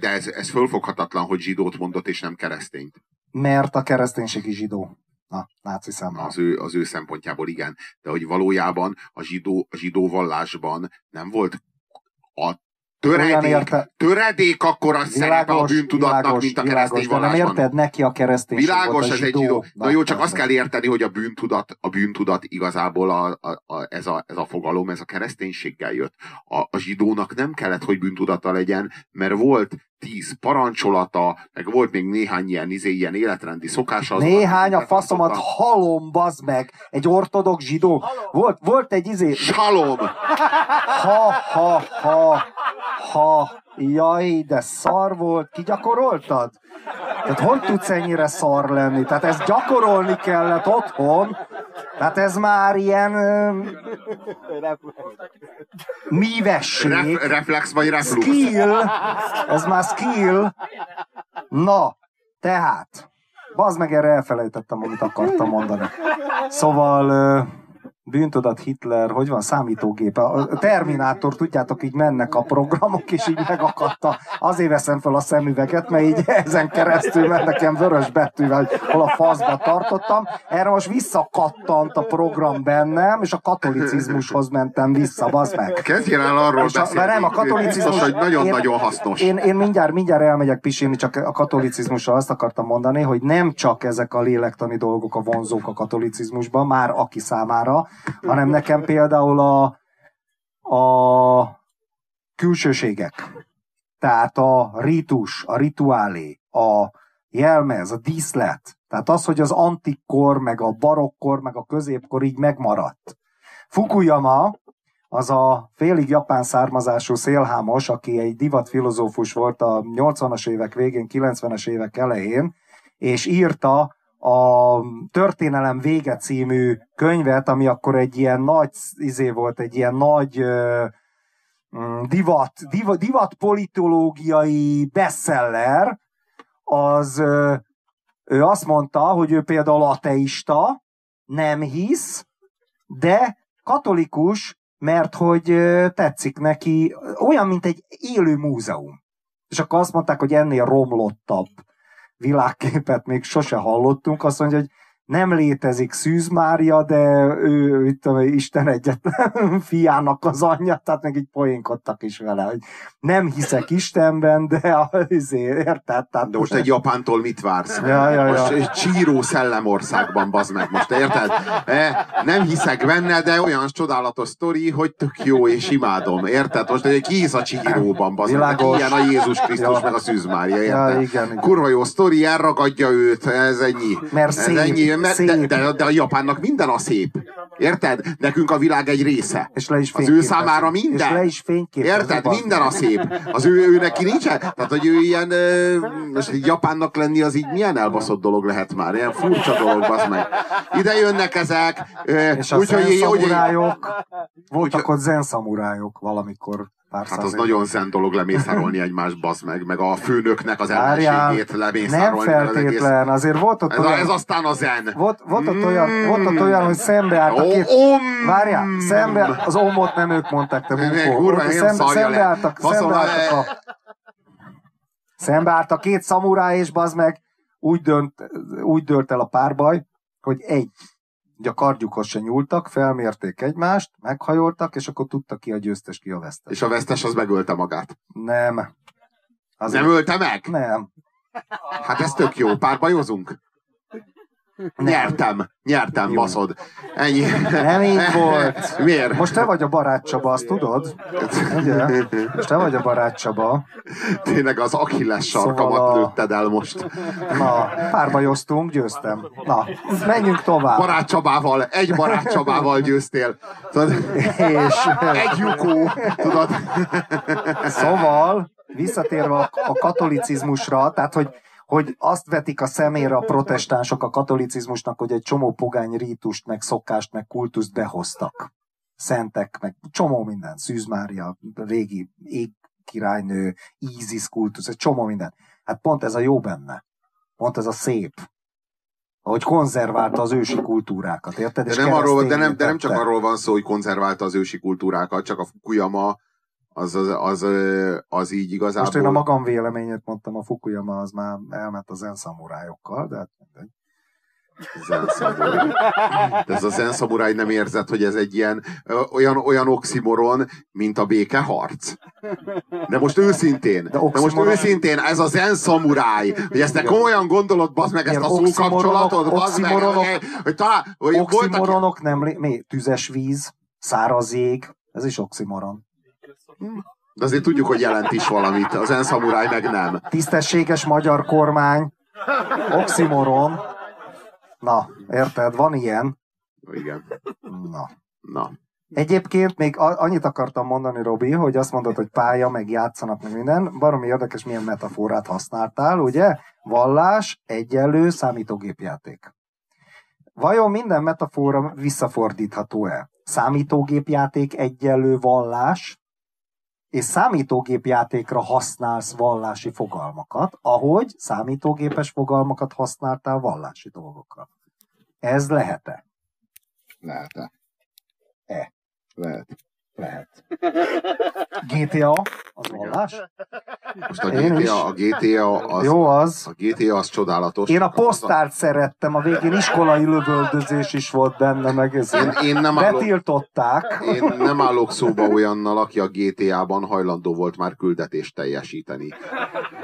de ez fölfoghatatlan, hogy zsidót mondott, és nem keresztényt. Mert a kereszténység is zsidó. Na, náci szemmel. Az ő szempontjából igen. De hogy valójában a zsidó vallásban nem volt a töredék akkora szerepe a bűntudatnak, mint a keresztény vallásban. De nem érted neki a kereszténység. Világos, ez egy zsidó. Na jó, csak azt kell érteni, hogy a bűntudat igazából ez a fogalom, ez a kereszténységgel jött. A zsidónak nem kellett, hogy bűntudata legyen, mert volt 10 parancsolata, meg volt még néhány ilyen életrendi szokása. Néhány a faszomat, halom, bazd meg! Egy ortodox zsidó. Volt egy Salom! Jaj, de szar volt, kigyakoroltad? Tehát hogy tudsz ennyire szar lenni? Tehát ezt gyakorolni kellett otthon. Tehát ez már ilyen mívesség. Reflex vagy reflux. Skill. Ez már skill. Na, tehát. Bazd meg, erre elfelejtettem, amit akartam mondani. Szóval... Bűntudat, Hitler, hogy van, számítógép. A Terminátor, tudjátok, így mennek a programok, és így megakadta. Azért veszem fel a szemüveget, mert így ezen keresztül mennek ilyen vörös betűvel, hol a faszba tartottam. Erre most visszakattant a program bennem, és a katolicizmushoz mentem vissza, bazd meg. Kezdjél el arról beszélni. Mert nem, a katolicizmus... Biztos, hogy nagyon-nagyon hasznos. Én mindjárt elmegyek pisilni, csak a katolicizmusra azt akartam mondani, hogy nem csak ezek a lélektani dolgok a vonzók a katolicizmusban, már aki számára, hanem nekem például a külsőségek, tehát a ritus, a rituálé, a jelmez, a díszlet, tehát az, hogy az antikkor, meg a barokkor, meg a középkor így megmaradt. Fukuyama, az a félig japán származású szélhámos, aki egy divatfilozófus volt a 80-as évek végén, 90-es évek elején, és írta a Történelem vége című könyvet, ami akkor egy ilyen nagy volt, egy ilyen nagy divatpolitológiai bestseller, az ő azt mondta, hogy ő például ateista, nem hisz, de katolikus, mert hogy tetszik neki, olyan, mint egy élő múzeum. És akkor azt mondták, hogy ennél romlottabb világképet még sose hallottunk, azt mondja, hogy nem létezik Szűz Mária, de ő itt Isten egyetlen fiának az anyja, tehát meg így poénkodtak is vele, hogy nem hiszek Istenben, de azért, érted? Tehát de most egy japántól mit vársz? Ja. Csíró szellemországban, bazd meg, most érted? Nem hiszek benne, de olyan csodálatos sztori, hogy tök jó, és imádom, érted? Most egy ki hisz a Csihiróban, bazd meg, ilyen a Jézus Krisztus, ja, meg a Szűz Mária, érted? Ja, igen. Kurva jó sztori, elragadja őt, ez ennyi. Mert szép. de a japánnak minden a szép. Érted? Nekünk a világ egy része. Az ő számára minden. És le is fényképezem. Érted? Minden a szép. Az ő neki nincsen. Tehát, hogy ő ilyen... most így japánnak lenni, az így milyen elbaszott dolog lehet már. Ilyen furcsa dolog, az meg. Ide jönnek ezek. És úgy, a zen-szamurájok. Voltak ott zen-szamurájok valamikor. Hát az nagyon zen dolog lemészárolni egymást, bazd meg, meg a főnöknek az ellenségét lemészárolni. Nem feltétlen, azért volt ott olyan... Ez aztán a zen. Volt ott olyan, hogy szembeállt a két... Várjál, az omot nem ők mondták, te bunkó. Szembeállt a két szamuráj, és bazd meg, úgy dölt el a párbaj, hogy a kardjukhoz se nyúltak, felmérték egymást, meghajoltak, és akkor tudta ki a győztes, ki a vesztes. És a vesztes az megölte magát. Nem. Azért... Nem ölte meg? Nem. Hát ez tök jó, párbajozunk. Nem. Nyertem, jó. Baszod. Ennyi. Nem így volt. Miért? Most te vagy a barát Csaba, azt tudod? Ugye? Most te vagy a barát Csaba. Tényleg az Achilles sarkamat lőtted el most. Na, párbajoztunk, győztem. Na, menjünk tovább. Barát Csabával, egy barát Csabával győztél. Tudod? És... Egy lyukó, tudod? Szóval, visszatérve a katolicizmusra, tehát, hogy azt vetik a szemére a protestánsok a katolicizmusnak, hogy egy csomó pogány rítust, meg szokást, meg kultuszt behoztak. Szentek, meg csomó minden. Szűz Mária, régi égkirálynő, Ízisz kultusz, egy csomó minden. Hát pont ez a jó benne. Pont ez a szép. Ahogy konzerválta az ősi kultúrákat, érted? De nem csak arról van szó, hogy konzerválta az ősi kultúrákat, csak a Fukuyama az így igazából... Most én a magam véleményét mondtam, a Fukuyama az már elment a zen-szamurájokkal, de hát mindegy. Zen-szamuráj. Ez a zen-szamuráj nem érzett, hogy ez egy ilyen olyan oximoron, mint a békeharc. De most őszintén, ez a zen-szamuráj, hogy ezt komolyan gondolod, bazd meg, ezt a szókapcsolatot, bazd meg, hogy oximoronok nem... Tüzes víz, száraz jég, ez is oximoron. De azért tudjuk, hogy jelent is valamit. Az enszamuráj meg nem. Tisztességes magyar kormány. Oxymoron. Na, érted? Van ilyen. Igen. Na. Egyébként még annyit akartam mondani, Robi, hogy azt mondod, hogy pálya, meg játszanak, meg minden. Baromi érdekes, milyen metaforát használtál, ugye? Vallás, egyenlő, számítógépjáték. Vajon minden metafora visszafordítható-e? Számítógépjáték, egyenlő, vallás, és számítógépjátékra használsz vallási fogalmakat, ahogy számítógépes fogalmakat használtál vallási dolgokra. Ez lehet-e? Lehet-e? Lehet. GTA, az vallás? Most a GTA az csodálatos. Én a posztárt szerettem, a végén iskolai lövöldözés is volt benne, meg ez. Betiltották. Én nem állok szóba olyannal, aki a GTA-ban hajlandó volt már küldetést teljesíteni.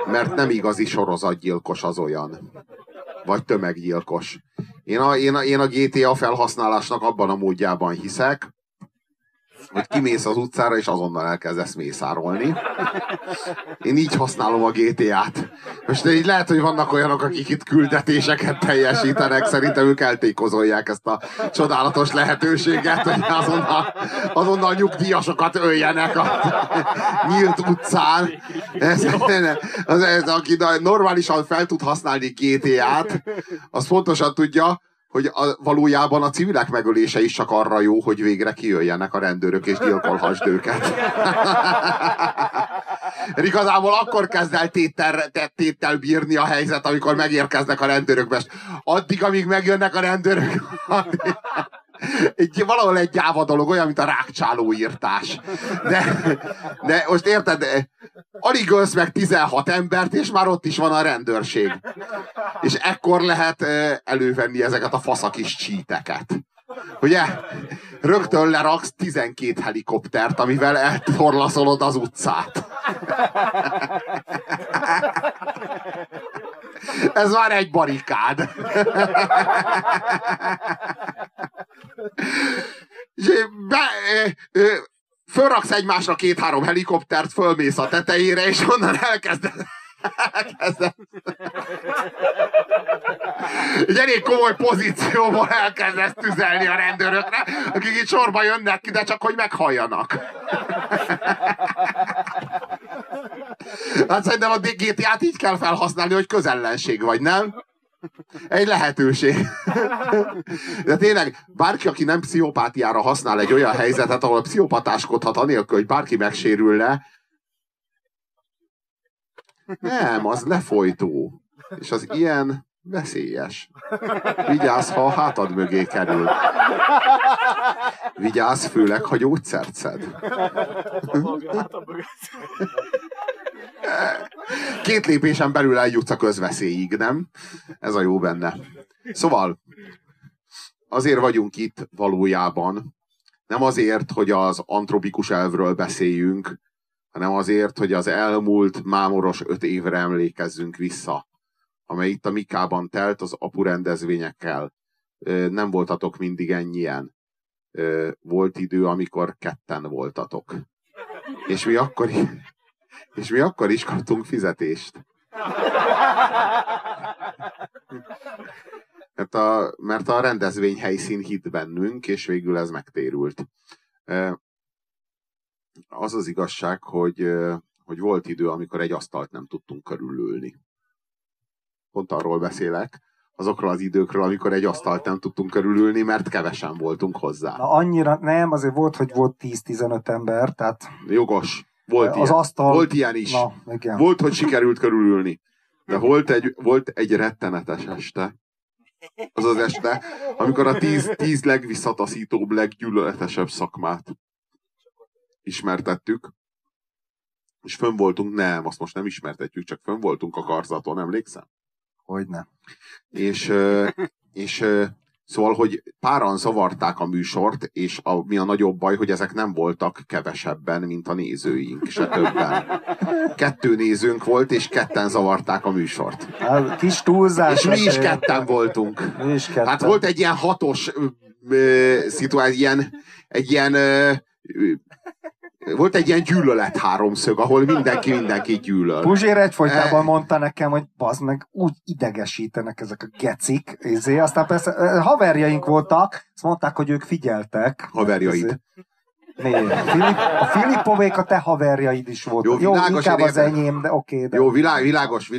Mert nem igazi sorozatgyilkos az olyan. Vagy tömeggyilkos. Én a GTA felhasználásnak abban a módjában hiszek, hogy kimész az utcára, és azonnal elkezdesz mészárolni. Én így használom a GTA-t. Most így lehet, hogy vannak olyanok, akik itt küldetéseket teljesítenek, szerintem ők eltékozolják ezt a csodálatos lehetőséget, hogy azonnal nyugdíjasokat öljenek a nyílt utcán. Ez, aki normálisan fel tud használni GTA-t, az pontosan tudja, hogy valójában a civilek megölése is csak arra jó, hogy végre kijöjjenek a rendőrök, és gyilkolhassd őket. Igazából akkor kezd el téttel bírni a helyzet, amikor megérkeznek a rendőrök. Most addig, amíg megjönnek a rendőrök, valahol egy gyáva dolog, olyan, mint a rákcsáló írtás. De most érted, alig ölsz meg 16 embert, és már ott is van a rendőrség. És ekkor lehet elővenni ezeket a faszakis csíteket. Ugye? Rögtön leraksz 12 helikoptert, amivel eltorlaszolod az utcát. Ez már egy barikád. Fölraksz egymásra két-három helikoptert, fölmész a tetejére, és onnan elkezded Egy elég komoly pozícióból elkezdesz tüzelni a rendőrökre, akik itt sorba jönnek ki, de csak hogy meghalljanak. Hát szerintem a GTA-t így kell felhasználni, hogy közellenség vagy, nem? Egy lehetőség. De tényleg, bárki, aki nem pszichopátiára használ egy olyan helyzetet, ahol pszichopatáskodhat anélkül, hogy bárki megsérülne, nem, az lefolytó. És az ilyen veszélyes. Vigyázz, ha a hátad mögé kerül. Vigyázz, főleg, ha gyógyszert szed. Két lépésen belül eljutsz a közveszélyig, nem? Ez a jó benne. Szóval, azért vagyunk itt valójában. Nem azért, hogy az antropikus elvről beszéljünk, hanem azért, hogy az elmúlt mámoros 5 évre emlékezzünk vissza, amely itt a Mikában telt az apu rendezvényekkel. Nem voltatok mindig ennyien. Volt idő, amikor 2-en voltatok. És mi akkor is kaptunk fizetést. Mert a rendezvény helyszín hitt bennünk, és végül ez megtérült. Az az igazság, hogy volt idő, amikor egy asztalt nem tudtunk körülülni. Pont arról beszélek, azokról az időkről, amikor egy asztalt nem tudtunk körülülni, mert kevesen voltunk hozzá. Na annyira nem, azért volt, hogy volt 10-15 ember, tehát... Jogos. Volt ilyen is. Na, igen. Volt, hogy sikerült körülülni. De volt egy rettenetes este. Az az este, amikor a 10 legvisszataszítóbb, leggyűlöletesebb szakmát ismertettük, és fönn voltunk, nem, azt most nem ismertetjük, csak fönn voltunk a karzaton, emlékszem? Hogyne. És szóval, hogy páran zavarták a műsort, és mi a nagyobb baj, hogy ezek nem voltak kevesebben, mint a nézőink, se többen. 2 nézőnk volt, és 2-en zavarták a műsort. A kis túlzás. És mi is 2-en voltunk. Hát volt egy ilyen 6-os szituáció, egy ilyen volt egy ilyen gyűlölet-háromszög, ahol mindenki gyűlöl. Puzsér egyfolytában mondta nekem, hogy bazd meg, úgy idegesítenek ezek a gecik. Aztán persze haverjaink voltak, azt mondták, hogy ők figyeltek. Haverjaid. A Filippovék a te haverjaid is voltak. Jó, inkább az enyém, de oké. Jó, világos.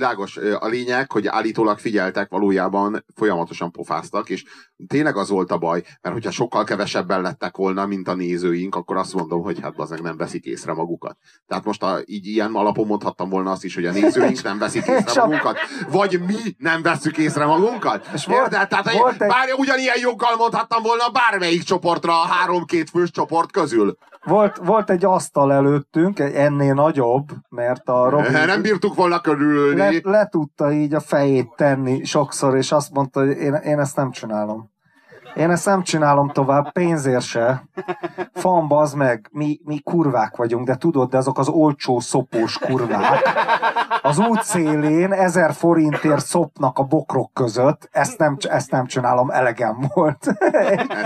A lényeg, hogy állítólag figyeltek, valójában folyamatosan pofáztak, és tényleg az volt a baj, mert hogyha sokkal kevesebben lettek volna, mint a nézőink, akkor azt mondom, hogy hát bazdmeg nem veszik észre magukat. Tehát most így ilyen alapon mondhattam volna azt is, hogy a nézőink nem veszik észre magunkat, vagy mi nem vesszük észre magunkat. Bár ugyanilyen joggal mondhattam volna bármelyik csoportra a 3-2 fős csoport közül. Volt egy asztal előttünk, ennél nagyobb, mert a Robi... Nem bírtuk volna körülölni. Le tudta így a fejét tenni sokszor, és azt mondta, hogy én ezt nem csinálom. Én ezt nem csinálom tovább, pénzért se. Fan, bazd meg, mi kurvák vagyunk, de tudod, de azok az olcsó szopós kurvák. Az út szélén 1000 forintért szopnak a bokrok között, ezt nem csinálom, elegem volt.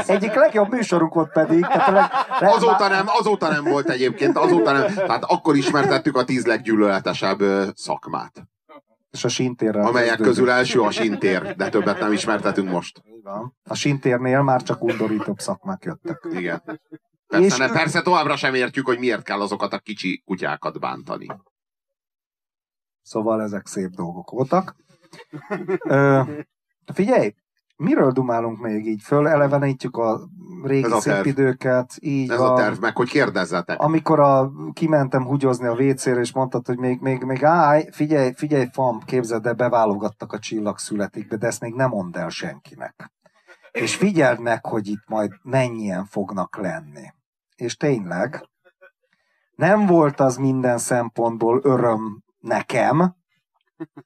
Egyik legjobb műsorunk volt pedig. Azóta nem volt egyébként, azóta nem. Tehát akkor ismertettük a 10 leggyűlöletesebb szakmát. És a sintérrel. Amelyek közül első a sintér, de többet nem ismertetünk most. A sintérnél már csak undorítóbb szakmák jöttek. Igen. Persze továbbra sem értjük, hogy miért kell azokat a kicsi kutyákat bántani. Szóval ezek szép dolgok voltak. Figyelj, miről dumálunk még így? Fölelevenítjük a régi szép időket. Így ez a terv, meg hogy kérdezzetek. Amikor kimentem húgyozni a WC-re, és mondtad, hogy még állj, figyelj, fam, képzeld el, beválogattak a Csillag születik, de ezt még nem mondd el senkinek. És figyeld meg, hogy itt majd mennyien fognak lenni. És tényleg, nem volt az minden szempontból öröm nekem,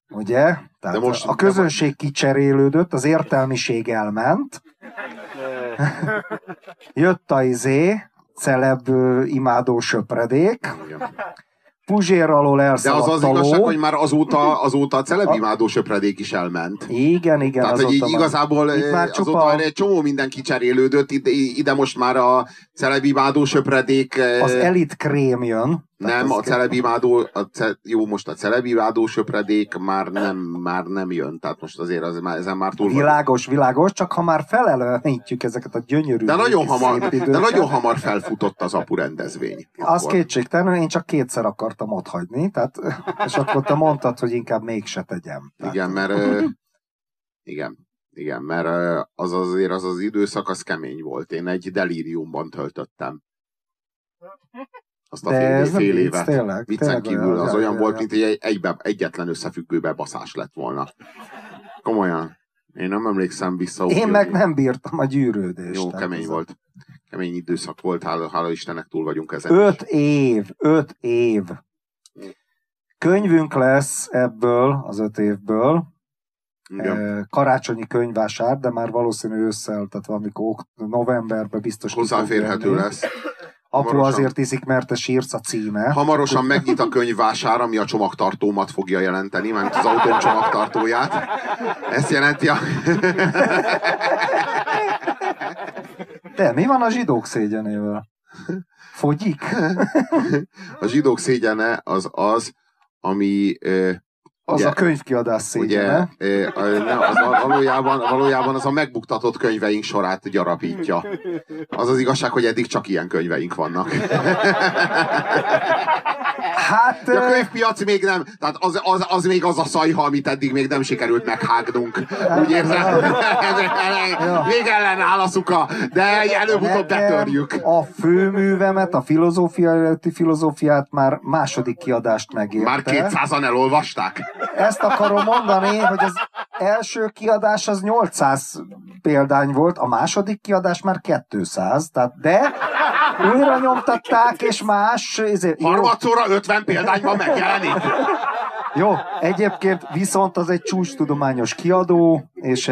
ugye? Tehát most a közönség kicserélődött, az értelmiség elment, jött a celeb imádó söpredék, Puzsér alól elszaladt. De az az igazság, hogy már azóta a celeb imádó söpredék is elment. Igen. Tehát, hogy így igazából azóta egy csomó minden kicserélődött, ide most már a celeb imádó söpredék... Az elit krém jön. Nem, a celebimádó, jó, most a celebimádó söpredék már nem jön, tehát most azért az, ezen már túl van. Világos, világos, csak ha már felelenítjük ezeket a gyönyörű De nagyon hamar felfutott az apu rendezvény. Az kétségtelenül, én csak kétszer akartam ott hagyni, tehát, és akkor te mondtad, hogy inkább mégse tegyem. Tehát. Igen, mert... Igen, mert az azért az időszak az kemény volt. Én egy delíriumban töltöttem. Azt a fél évet. Viccen kívül az olyan volt, mint hogy egyetlen összefüggőbe baszás lett volna. Komolyan. Én nem emlékszem vissza. Én meg nem bírtam a gyűrődést. Jó, kemény volt. Kemény időszak volt, hála Istennek túl vagyunk ezen. 5 év. Könyvünk lesz ebből az 5 évből. Igen. Karácsonyi könyvvásár, de már valószínű ősszel, tehát valamikor novemberben biztos hozzáférhető lesz. Apu azért iszik, mert te sírsz a címe. Hamarosan megnyit a könyvvásár, ami a csomagtartómat fogja jelenteni, mert az autóm csomagtartóját. Ezt jelenti a... De mi van a zsidók szégyenével? Fogyik? A zsidók szégyene az az, ami... Az ugye, a könyvkiadás szégyene. Ugye, valójában az a megbuktatott könyveink sorát gyarapítja. Az az igazság, hogy eddig csak ilyen könyveink vannak. Hát... A könyvpiac még nem... Tehát az még az a szajha, amit eddig még nem sikerült meghágnunk. Úgy érzem. Még ellenáll a szuka, de előbb-utóbb betörjük. A főművemet, a filozófiát már második kiadást megérte. Már 200-an elolvasták? Ezt akarom mondani, hogy az első kiadás az 800 példány volt, a második kiadás már 200, tehát de... Újra nyomtatták, és más... Harmadszorra 50 példányban megjelenik. Jó, egyébként viszont az egy csúcstudományos kiadó, és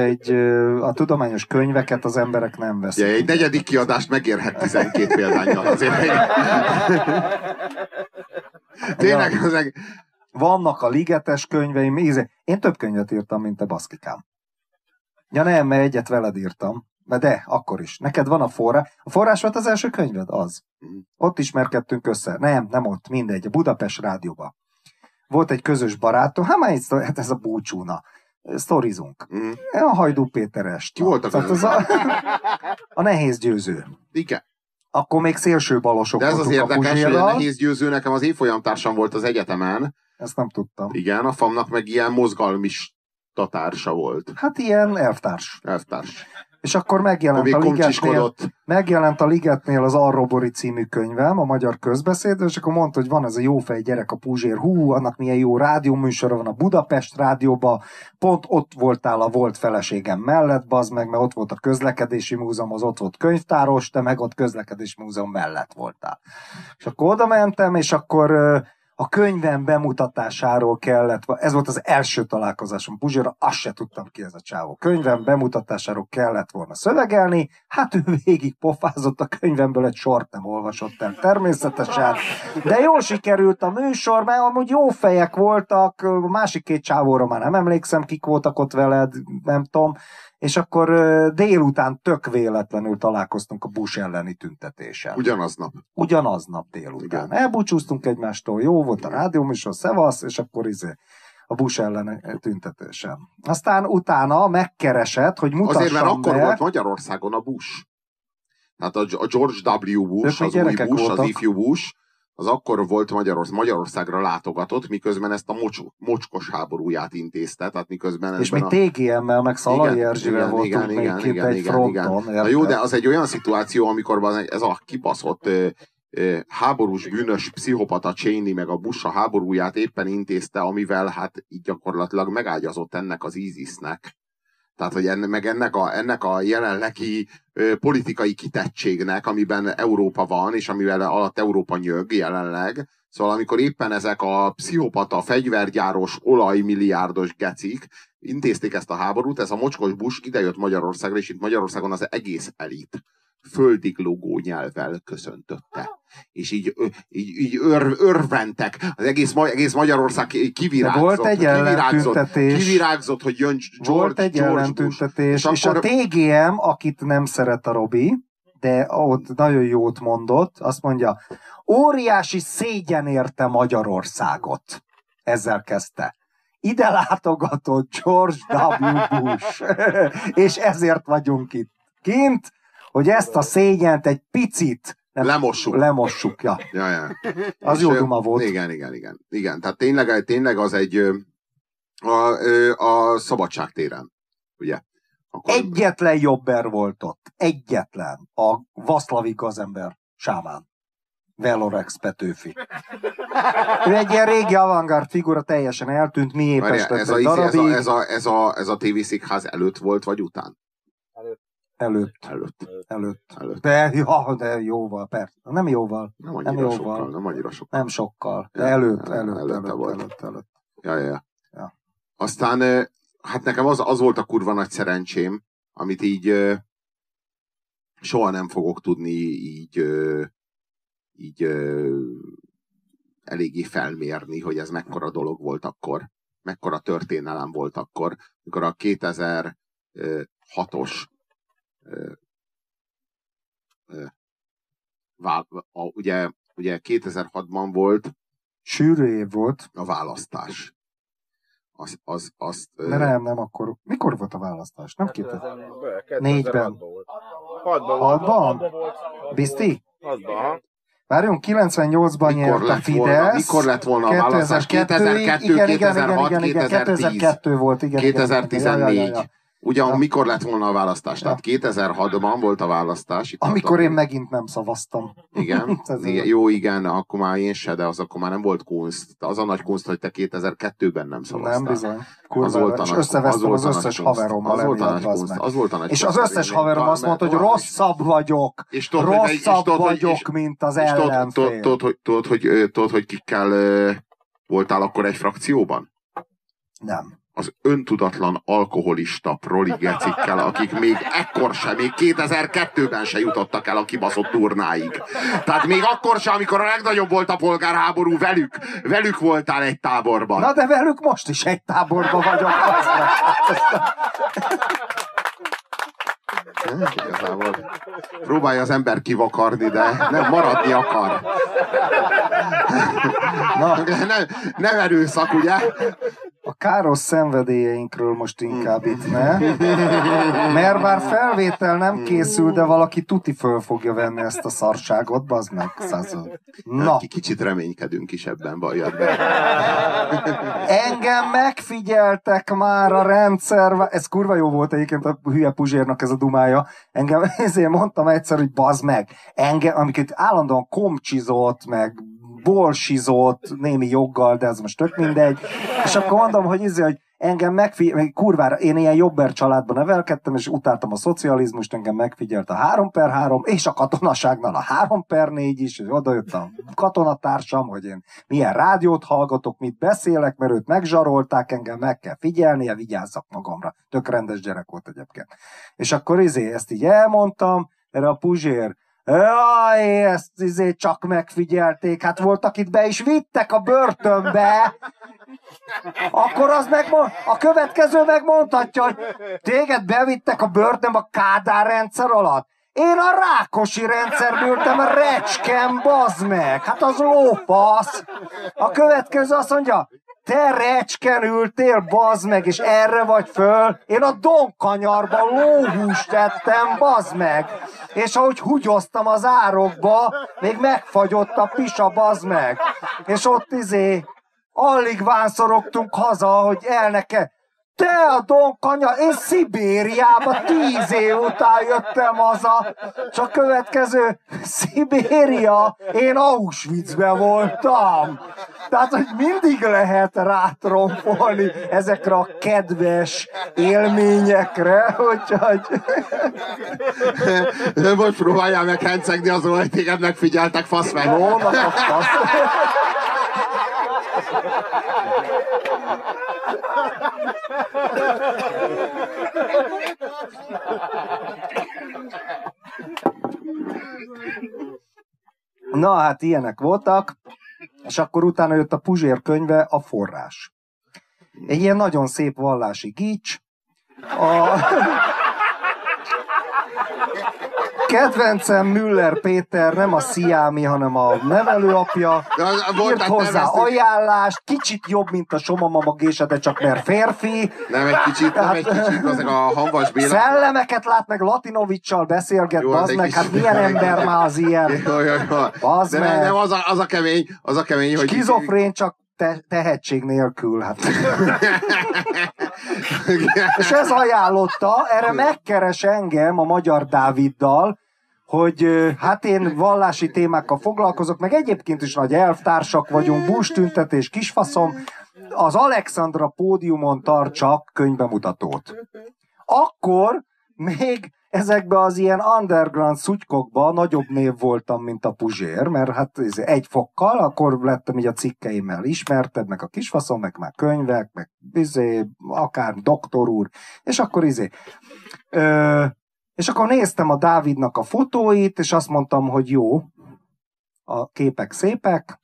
a tudományos könyveket az emberek nem veszik. Ja, egy negyedik kiadást megérhet 12 példányal azért. Tényleg, ja. Ezek... Vannak a ligetes könyveim. Én több könyvet írtam, mint a baszkikám. Ja nem, mert egyet veled írtam. De, akkor is. Neked van a forrás. A forrás volt az első könyved? Az. Ott ismerkedtünk össze. Nem ott. Mindegy. A Budapest rádióba. Volt egy közös barátom. Hát ez a búcsúna. Sztorizunk. A Hajdú Péteres. Ki volt a közös? A nehéz győző. Igen. Akkor még szélső balosok. De ez az érdekes, hogy a nehéz győző nekem az évfolyamtársam volt az egyetemen. Ezt nem tudtam. Igen, a famnak meg ilyen mozgalmista társa volt. Hát ilyen elvtárs. Elvtárs. És akkor megjelent a Ligetnél az Arrobori című könyvem, a magyar közbeszéd, és akkor mondta, hogy van ez a jófej gyerek a Puzsér, annak milyen jó rádióműsora van a Budapest rádióban, pont ott voltál a volt feleségem mellett, bazd meg, mert ott volt a Közlekedési múzeum, az ott volt könyvtáros, te meg ott Közlekedési múzeum mellett voltál. És akkor oda mentem, és akkor a könyvem bemutatásáról kellett, ez volt az első találkozásom Puzsérra, azt se tudtam ki ez a csávó. Könyvem bemutatásáról kellett volna szövegelni, hát ő végig pofázott, a könyvemből egy sort nem olvasott el természetesen, de jól sikerült a műsor, mert amúgy jó fejek voltak, a másik két csávóra már nem emlékszem, kik voltak ott veled, nem tudom, és akkor délután tök véletlenül találkoztunk a Bush elleni tüntetésen. Ugyanaznap. Ugyanaznap délután. Igen. Elbúcsúztunk egymástól, jó volt a rádióműsor, szevasz, és akkor a Bush elleni tüntetésen. Aztán utána megkeresett, hogy mutassam be... Azért, mert akkor volt Magyarországon a Bush. Hát a George W. Bush, az új Bush, voltak. Az ifjú Bush, az akkor volt Magyarországra látogatott, miközben ezt a mocskos háborúját intézte. Tehát miközben és még TGM-mel, meg Szalai Erzsébet voltunk még két egy fronton. Na jó, de az egy olyan szituáció, amikor ez a kibaszott háborús bűnös pszichopata Cheney meg a Bush a háborúját éppen intézte, amivel hát így gyakorlatilag megágyazott ennek az ISIS-nek. Tehát, hogy ennek a jelenlegi politikai kitettségnek, amiben Európa van, és amivel alatt Európa nyög jelenleg. Szóval amikor éppen ezek a pszichopata, fegyvergyáros, olajmilliárdos gecik intézték ezt a háborút, ez a mocskos Bush idejött Magyarországra, és itt Magyarországon az egész elit földig logó nyelvvel köszöntötte. És így örventek. Az egész Magyarország kivirágzott, hogy jön George Bush. Volt egy ellentüntetés, és a TGM, akit nem szeret a Robi, de ott nagyon jót mondott, azt mondja, óriási szégyen érte Magyarországot. Ezzel kezdte. Ide látogatott George W. Bush, és ezért vagyunk itt kint, hogy ezt a szégyent egy picit lemossuk. Ja. Az és jó duma volt. Igen. Tehát tényleg az egy a szabadságtéren, ugye? Akkor egyetlen jobber volt ott. Egyetlen. A Vaszlavik az ember Sámán. Velorex Petőfi. Ő egy ilyen régi avantgárd figura, teljesen eltűnt, mi épestetett darabig. Ez a tévészikház előtt volt, vagy után? Előtt. De jóval, persze. Nem annyira sokkal. Nem sokkal, de előtt volt. Ja. Aztán, hát nekem az volt a kurva nagy szerencsém, amit így soha nem fogok tudni így eléggé felmérni, hogy ez mekkora dolog volt akkor, mekkora történelem volt akkor, mikor a 2006-os ugye 2006-ban volt, sűrű év volt a választás. Nem, akkor. Mikor volt a választás? Nem képzett. 2004-ben. 6-ban? Bizti? 6-ban. Várjunk, 98-ban nyert a Fidesz. Mikor lett volna a választás? 2002 volt, igen. 2014. Ugyan, mikor lett volna a választás? Tehát 2006-ban volt a választás. Amikor én megint nem szavaztam. Igen. igen, akkor már én se, de az akkor már nem volt kunst. Az a nagy kunst, hogy te 2002-ben nem szavaztál. Nem bizony. És összevesztem az összes haverommal. És az összes haverom azt mondta, hogy rosszabb vagyok, mint az ellenfél. Tudod, hogy kikkel voltál akkor egy frakcióban? Nem. Az öntudatlan alkoholista proli gecikkel, akik még ekkor sem, még 2002-ben se jutottak el a kibaszott turnáig. Tehát még akkor sem, amikor a legnagyobb volt a polgárháború, velük voltál egy táborban. Na de velük most is egy táborban vagyok. Próbálja az ember kivakarni, de nem maradni akar. Nem erőszak, ugye? A káros szenvedélyeinkről most inkább itt, ne? Mert bár felvétel nem készül, de valaki tuti föl fogja venni ezt a szarságot, bazd meg, század. Na. Kicsit reménykedünk is ebben, bajad be. Engem megfigyeltek már a rendszer... Ez kurva jó volt egyébként a hülye Puzsérnak ez a dumája. Engem ezért mondtam egyszer, hogy bazd meg. Engem, amiket állandóan komcsizott, meg... bolsizott, némi joggal, de ez most tök mindegy. És akkor mondom, hogy engem megfigyelt, kurvára, én ilyen jobber családban nevelkedtem, és utáltam a szocializmust, engem megfigyelt a 3x3, és a katonaságnál a 3x4 is, és odajött a katonatársam, hogy én milyen rádiót hallgatok, mit beszélek, mert őt megzsarolták, engem meg kell figyelnie, vigyázzak magamra. Tök rendes gyerek volt egyébként. És akkor ezt így elmondtam, erre a Puzsér, jaj, ezt csak megfigyelték, hát voltak itt be is vittek a börtönbe, akkor az a következő megmondhatja, hogy téged bevittek a börtönbe a Kádár rendszer alatt. Én a Rákosi rendszerbe ültem, a recskem, bazd meg, hát az lófasz. A következő azt mondja, te recsken ültél, bazd meg, és erre vagy föl. Én a Donkanyarban lóhúst ettem, bazd meg. És ahogy húgyoztam az árokba, még megfagyott a pisa, bazd meg. És ott alig vánszorogtunk haza, hogy elneke. Te a Donkanyar, én Szibériába 10 év után jöttem haza. Csak következő, Szibéria, én Auschwitzbe voltam. Tehát, hogy mindig lehet rátromfolni ezekre a kedves élményekre, úgyhogy... Most próbáljál meg hencegni azon, hogy téged megfigyeltek, fasz meg. Jó, na, fasz. Na, hát ilyenek voltak, és akkor utána jött a Puzsér könyve, a Forrás. Egy ilyen nagyon szép vallási gics. Kedvencem Müller Péter, nem a sziámi, hanem a nevelőapja. Írt hozzá ajánlást, kicsit jobb, mint a Somamamagése, de csak mert férfi. Nem egy kicsit, tehát, nem egy kicsit, az a Hamvas Béla. Szellemeket lát meg, Latinovicsal beszélget, jó, az meg, hát milyen ember már az ilyen. Az de meg. Nem az a, az a kemény, az a kemény, hogy... Skizofrén csak tehetség nélkül, hát. És ez ajánlotta, erre megkeres engem a Magyar Dáviddal, hogy hát én vallási témákkal foglalkozok, meg egyébként is nagy elvtársak vagyunk, Bush tüntetés, kisfaszom, az Alexandra pódiumon tartsak könyvbemutatót. Akkor még ezekben az ilyen underground szutykokban nagyobb név voltam, mint a Puzsér, mert hát egy fokkal, akkor lettem így a cikkeimmel ismerted, meg a kisfaszom, meg már könyvek, meg akár doktor úr, és akkor és akkor néztem a Dávidnak a fotóit, és azt mondtam, hogy jó, a képek szépek,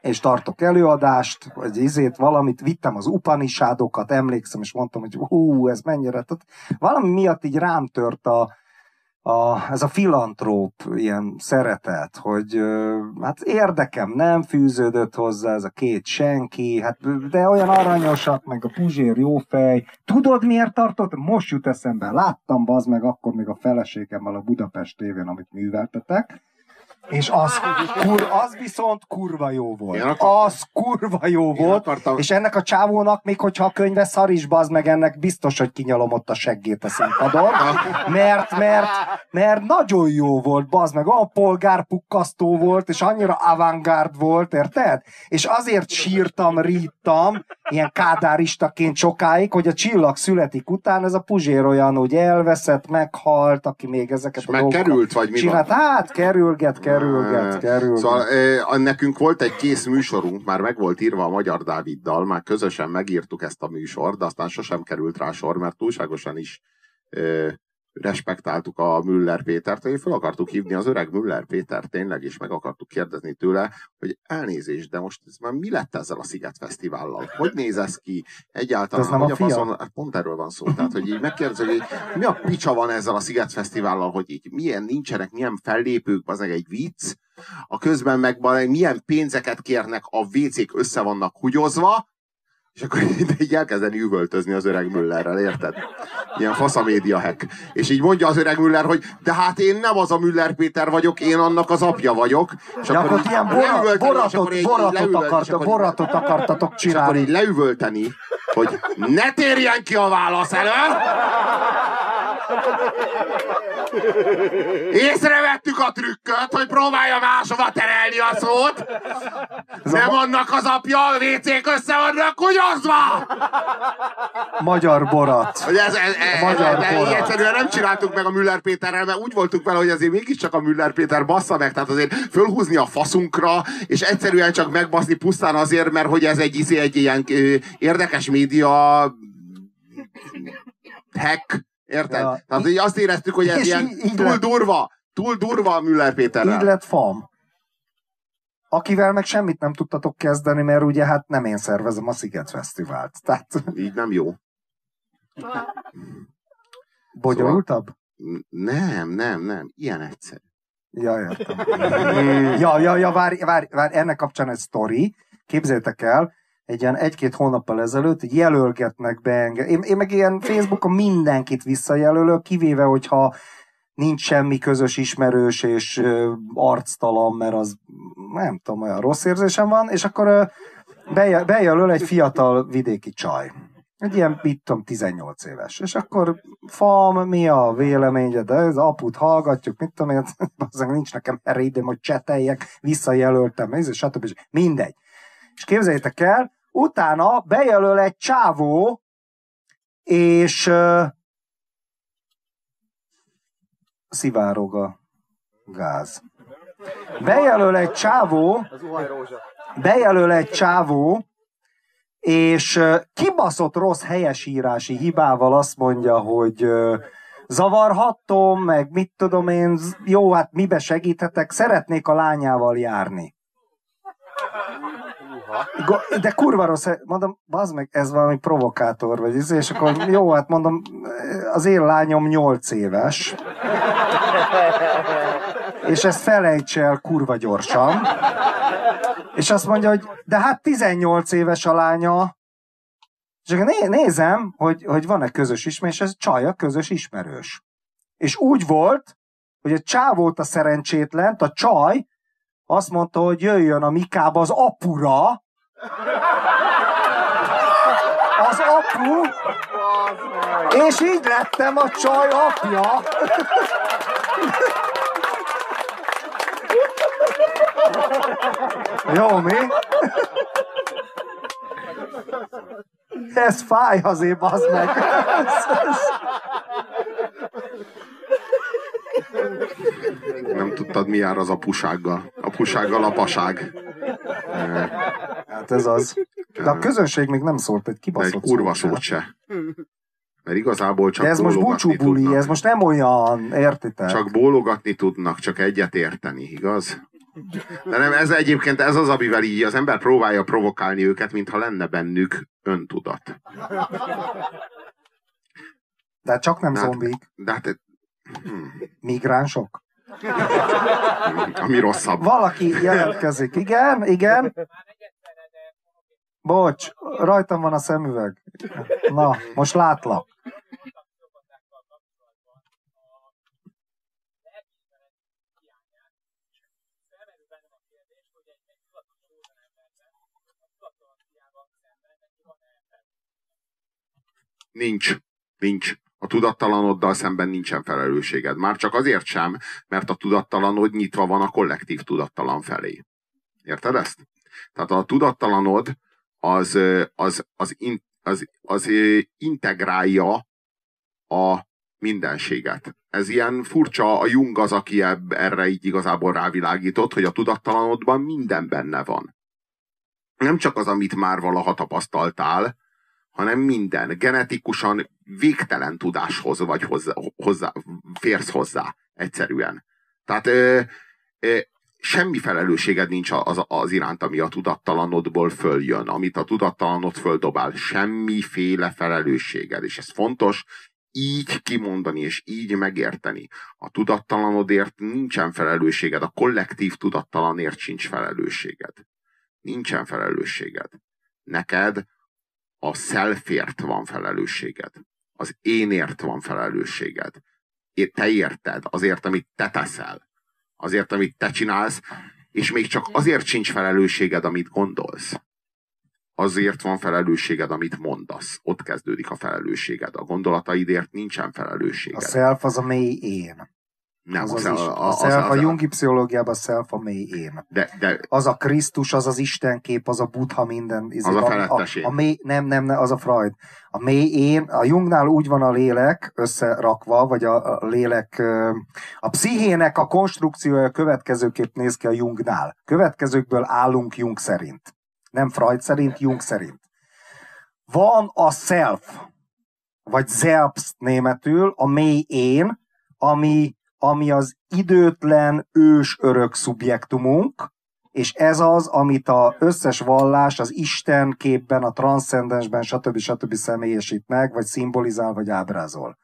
és tartok előadást, vagy valamit, vittem az upanisádokat, emlékszem, és mondtam, hogy hú, ez mennyire, tehát valami miatt így rám tört ez a filantróp ilyen szeretet, hogy hát érdekem nem fűződött hozzá, ez a két senki, hát, de olyan aranyosak, meg a Puzsér jófej. Tudod miért tartott? Most jut eszembe, láttam bazd meg akkor még a feleségemmel a Budapest tévén, amit műveltetek, és az viszont kurva jó volt. Az kurva jó volt. És ennek a csávónak, még hogyha a könyve szar is, bazd meg, ennek biztos, hogy kinyalom ott a seggét a színpadon. Mert nagyon jó volt, bazd meg. Olyan polgárpukkasztó volt, és annyira avantgárd volt, érted? És azért sírtam, ríttam, ilyen kádáristaként sokáig, hogy a Csillag születik után ez a Puzsér olyan, hogy elveszett, meghalt, aki még ezeket és a dolgokat megkerült, vagy mi csinált. Van? Hát kerülget. Szóval nekünk volt egy kész műsorunk, már meg volt írva a Magyar Dáviddal, már közösen megírtuk ezt a műsort, de aztán sosem került rá sor, mert túlságosan is respektáltuk a Müller Pétert, hogy fel akartuk hívni az öreg Müller Pétert tényleg, és meg akartuk kérdezni tőle, hogy elnézést, de most ez már mi lett ezzel a Sziget Fesztivállal? Hogy néz ez ki? Egyáltalán, hogy a faszon... Pont erről van szó, tehát, hogy így megkérdezünk, hogy mi a picsa van ezzel a Sziget Fesztivállal, hogy így milyen nincsenek, milyen fellépők, az egy vicc, a közben meg milyen pénzeket kérnek, a vécék össze vannak húgyozva, és akkor így elkezdeni üvöltözni az öreg Müllerrel, érted? Ilyen fasz a média hack. És így mondja az öreg Müller, hogy de hát én nem az a Müller Péter vagyok, én annak az apja vagyok. És de akkor ilyen boratot akartatok csinálni. És akkor így leüvölteni, hogy ne térjen ki a válasz elől! Észrevettük a trükköt, hogy próbálja máshova terelni a szót. Nem annak az apja, a vécék össze vannak kugyozva! Magyar borat. Egyszerűen nem csináltuk meg a Müller Péterrel, mert úgy voltunk vele, hogy azért mégiscsak a Müller Péter bassza meg, tehát azért fölhúzni a faszunkra, és egyszerűen csak megbaszni pusztán azért, mert hogy ez egy ilyen érdekes média hack. Érted? Ja. Tehát így azt éreztük, hogy ez ilyen túl durva a Müller Péterrel. Így lett FAM. Akivel meg semmit nem tudtatok kezdeni, mert ugye hát nem én szervezem a Sziget Fesztivált. Tehát... Így nem jó. Bonyolultabb? Szóval... Nem. Ilyen egyszerű. Ja, értem. Várj, ennek kapcsán egy sztori. Képzeljétek el, egy ilyen 1-2 hónappal ezelőtt jelölgetnek be engem. Én meg ilyen Facebookon mindenkit visszajelölök, kivéve, hogyha nincs semmi közös ismerős és arctalan, mert az nem tudom, olyan rossz érzésem van, és akkor bejelöl egy fiatal vidéki csaj. Egy ilyen, mit tudom, 18 éves. És akkor FAM, mi a véleményed? Ez aput hallgatjuk, mit tudom én, nincs nekem erre időm, hogy cseteljek, visszajelöltem, stb. Mindegy. És képzeljétek el, utána bejelöl egy csávó, és szivárog a gáz. Bejelöl egy csávó, és kibaszott rossz helyesírási hibával azt mondja, hogy zavarhattom, meg mit tudom én, jó, hát mibe segíthetek, szeretnék a lányával járni. De kurva rossz, mondom, bazd meg, ez valami provokátor vagy, és akkor jó, hát mondom, az én lányom 8 éves, És ezt felejts el kurva gyorsan. És azt mondja, hogy de hát 18 éves a lánya. És nézem, hogy van-e közös ismerős, és ez csaj a közös ismerős. És úgy volt, hogy a csávót a szerencsétlent, a csaj azt mondta, hogy jöjjön a Mikába az apura. Az apu. És így lettem a csaj apja. Jó, mi? Ez fáj azért, bazd meg. Nem tudtad, mi jár az apusággal. Apusággal a paság. Hát ez az. De a közönség még nem szólt egy kibaszott. Egy kurva szót se. Mert igazából csak ez most búcsúbuli, tudnak. Ez most nem olyan, értitek? Csak bólogatni tudnak, csak egyet érteni, igaz? De nem, ez egyébként ez az, amivel így az ember próbálja provokálni őket, mintha lenne bennük öntudat. De csak nem zombik. De hát, migránsok? Ami rosszabb. Valaki jelentkezik. Igen, igen. Bocs, rajtam van a szemüveg. Na, most látlak. Nincs. A tudattalanoddal szemben nincsen felelősséged. Már csak azért sem, mert a tudattalanod nyitva van a kollektív tudattalan felé. Érted ezt? Tehát a tudattalanod az integrálja a mindenséget. Ez ilyen furcsa, a Jung az, aki erre így igazából rávilágított, hogy a tudattalanodban minden benne van. Nem csak az, amit már valaha tapasztaltál, hanem minden. Genetikusan végtelen tudáshoz vagy férsz hozzá egyszerűen. Tehát semmi felelősséged nincs az iránt, ami a tudattalanodból följön, amit a tudattalanod földobál. Semmiféle felelősséged. És ez fontos így kimondani és így megérteni. A tudattalanodért nincsen felelősséged, a kollektív tudattalanért sincs felelősséged. Nincsen felelősséged. Neked a selfért van felelősséged. Az énért van felelősséged. Te érted azért, amit te teszel. Azért, amit te csinálsz, és még csak azért sincs felelősséged, amit gondolsz. Azért van felelősséged, amit mondasz. Ott kezdődik a felelősséged. A gondolataidért nincsen felelősséged. A self az a mély én. Nem, a jungi pszichológiában a self a mély én. De, az a Krisztus, az az Istenkép, az a Buddha, minden. Az a felettes én. Nem, az a Freud. A mély én, a Jungnál úgy van a lélek összerakva, vagy a lélek, a pszichének a konstrukciója következőképp néz ki a Jungnál. Következőkből állunk Jung szerint. Nem Freud szerint, Jung szerint. Van a self, vagy selbst németül, a mély én, ami az időtlen, ős örök szubjektumunk, és ez az, amit az összes vallás az Isten képben, a transzcendensben, stb. Személyesít meg, vagy szimbolizál, vagy ábrázol.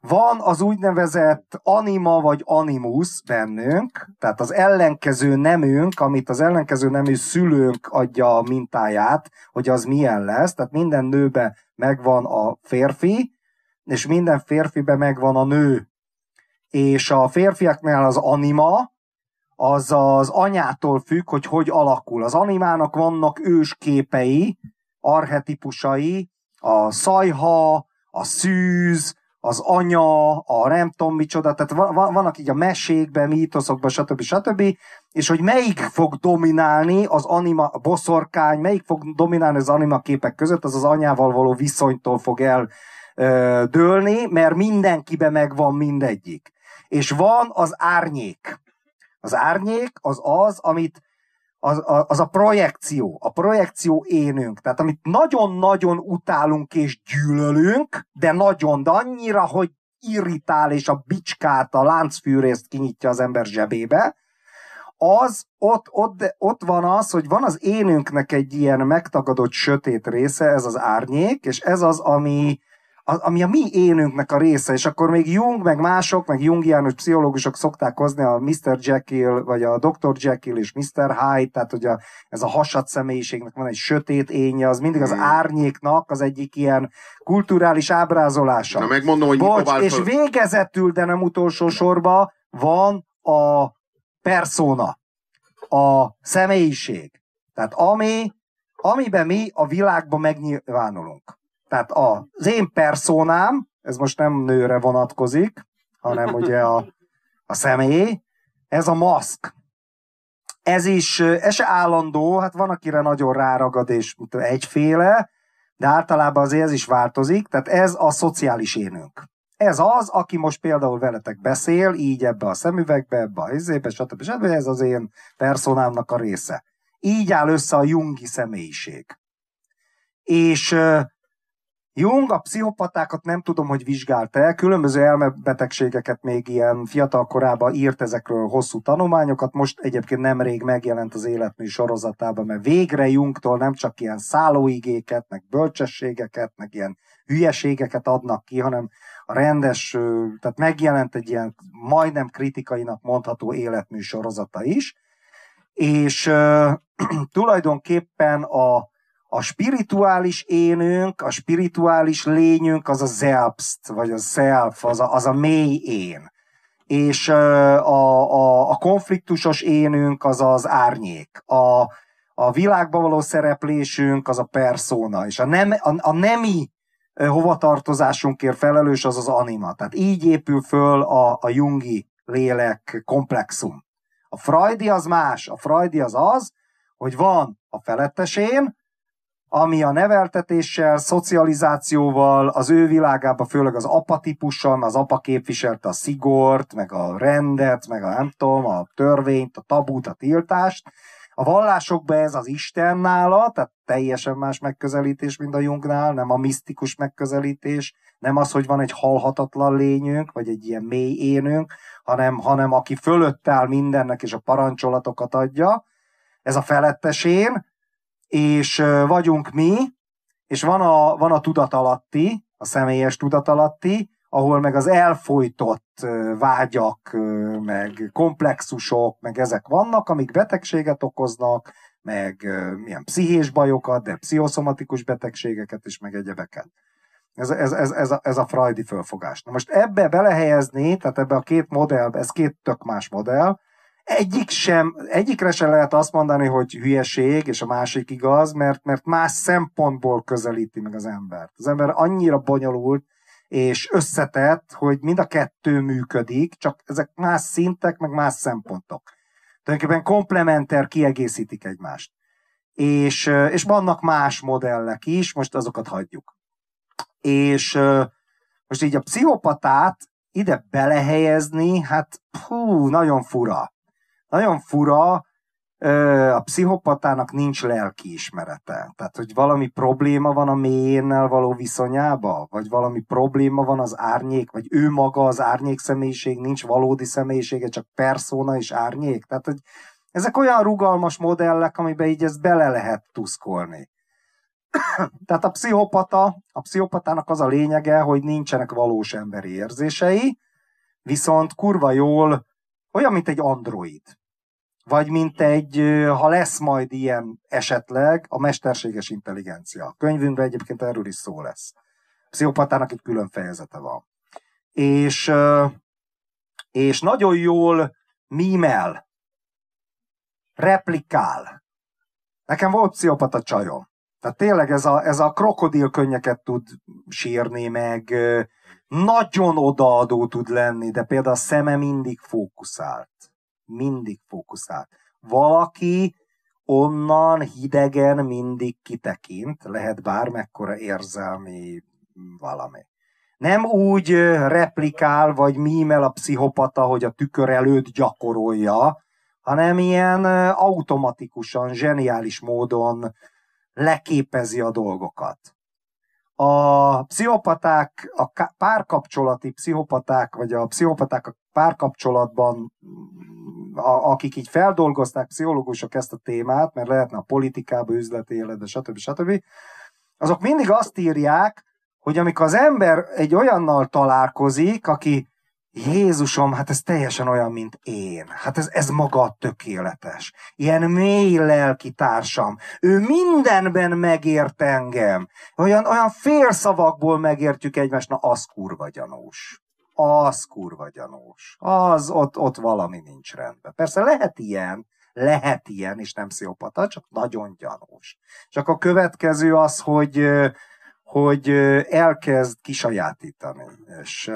Van az úgynevezett anima, vagy animus bennünk, tehát az ellenkező nemünk, amit az ellenkező nemű szülőnk adja a mintáját, hogy az milyen lesz, tehát minden nőben megvan a férfi, és minden férfiben megvan a nő. És a férfiaknál az anima, az az anyától függ, hogy alakul. Az animának vannak ősképei, archetipusai, a szajha, a szűz, az anya, a nem tudom micsoda, tehát vannak így a mesékben, mítoszokban, stb. És hogy melyik fog dominálni az anima, a boszorkány, melyik fog dominálni az anima képek között, az az anyával való viszonytól fog eldőlni, mert mindenkiben megvan mindegyik. És van az árnyék. Az árnyék az, amit az a projekció. A projekció énünk. Tehát amit nagyon-nagyon utálunk és gyűlölünk, de annyira, hogy irritál és a bicskát, a láncfűrészt kinyitja az ember zsebébe, az ott van az, hogy van az énünknek egy ilyen megtagadott sötét része, ez az árnyék, és ez az, ami ami a mi énünknek a része, és akkor még Jung, meg mások, meg jungiánus pszichológusok szokták hozni a Mr. Jekyll, vagy a Dr. Jekyll és Mr. Hyde, tehát hogy ez a hasad személyiségnek van egy sötét énje, az mindig az árnyéknak az egyik ilyen kulturális ábrázolása. Na, megmondom, hogy és végezetül, de nem utolsó sorban van a persona, a személyiség. Tehát amiben mi a világban megnyilvánulunk. Tehát az én personám, ez most nem nőre vonatkozik, hanem ugye a személy, ez a maszk. Ez se állandó, hát van, akire nagyon ráragad és egyféle, de általában azért ez is változik, tehát ez a szociális énünk. Ez az, aki most például veletek beszél, így ebbe a szemüvegbe, ebbe a hizébe, stb. Ez az én personámnak a része. Így áll össze a jungi személyiség. És Jung a pszichopatákat nem tudom, hogy vizsgálta-e, különböző elmebetegségeket még ilyen fiatal korában írt ezekről hosszú tanulmányokat, most egyébként nemrég megjelent az életmű sorozatában, mert végre Jungtól nem csak ilyen szállóigéket, meg bölcsességeket, meg ilyen hülyeségeket adnak ki, hanem a rendes, tehát megjelent egy ilyen majdnem kritikainak mondható életmű sorozata is, és tulajdonképpen a spirituális énünk, a spirituális lényünk az a selbst, vagy a self, az a mély én. És a konfliktusos énünk az az árnyék. A világban való szereplésünk az a persona. És a nemi hovatartozásunkért felelős az az anima. Tehát így épül föl a jungi lélek komplexum. A freudi az más. A freudi az, hogy van a felettes én, ami a neveltetéssel, szocializációval, az ő világában, főleg az apatípussal, mert az apa képviselte a szigort, meg a rendet, meg a nem tudom, a törvényt, a tabút, a tiltást. A vallásokban ez az Isten nála, tehát teljesen más megközelítés, mint a Jungnál, nem a misztikus megközelítés, nem az, hogy van egy halhatatlan lényünk, vagy egy ilyen mély énünk, hanem aki fölött áll mindennek, és a parancsolatokat adja, ez a felettes én, és vagyunk mi, és van a tudatalatti, a személyes tudatalatti, ahol meg az elfojtott vágyak, meg komplexusok, meg ezek vannak, amik betegséget okoznak, meg milyen pszichés bajokat, de pszichoszomatikus betegségeket is, meg egyebeket. Ez a freudi fölfogás. Na most ebbe belehelyezni, tehát ebbe a két modellbe, ez két tök más modell, egyikre sem lehet azt mondani, hogy hülyeség, és a másik igaz, mert más szempontból közelíti meg az embert. Az ember annyira bonyolult és összetett, hogy mind a kettő működik, csak ezek más szintek, meg más szempontok. Tulajdonképpen komplementer kiegészítik egymást. És vannak más modellek is, most azokat hagyjuk. És most így a pszichopatát ide belehelyezni, hát nagyon fura. Nagyon fura, a pszichopatának nincs lelkiismerete. Tehát, hogy valami probléma van a mélyénnel való viszonyába, vagy valami probléma van az árnyék, vagy ő maga az árnyék személyiség, nincs valódi személyisége, csak persona és árnyék. Tehát, hogy ezek olyan rugalmas modellek, amiben így ezt bele lehet tuszkolni. Tehát a pszichopatának az a lényege, hogy nincsenek valós emberi érzései, viszont kurva jól olyan, mint egy android. Vagy mint egy, ha lesz majd ilyen esetleg, a mesterséges intelligencia. A könyvünkben egyébként erről is szó lesz. A pszichopatának egy külön fejezete van. És nagyon jól mímel, replikál. Nekem volt pszichopata csajom. Tehát tényleg ez a krokodil könnyeket tud sírni, meg nagyon odaadó tud lenni, de például a szeme mindig fókuszált. Mindig fókuszált. Valaki onnan hidegen mindig kitekint, lehet bármekkora érzelmi valami. Nem úgy replikál, vagy mímel a pszichopata, hogy a tükör előtt gyakorolja, hanem ilyen automatikusan, zseniális módon leképezi a dolgokat. A pszichopaták, a párkapcsolati pszichopaták, vagy a pszichopaták a párkapcsolatban, akik így feldolgozták, pszichológusok ezt a témát, mert lehetne a politikában, üzleti életben, stb. Azok mindig azt írják, hogy amikor az ember egy olyannal találkozik, aki Jézusom, hát ez teljesen olyan, mint én. Hát ez maga tökéletes. Ilyen mély lelki társam. Ő mindenben megért engem. Olyan félszavakból megértjük egymást. Na, az kurva gyanús. Az kurva gyanús. Az, ott valami nincs rendben. Persze lehet ilyen, és nem pszichopata, csak nagyon gyanús. És akkor a következő az, hogy elkezd kisajátítani. És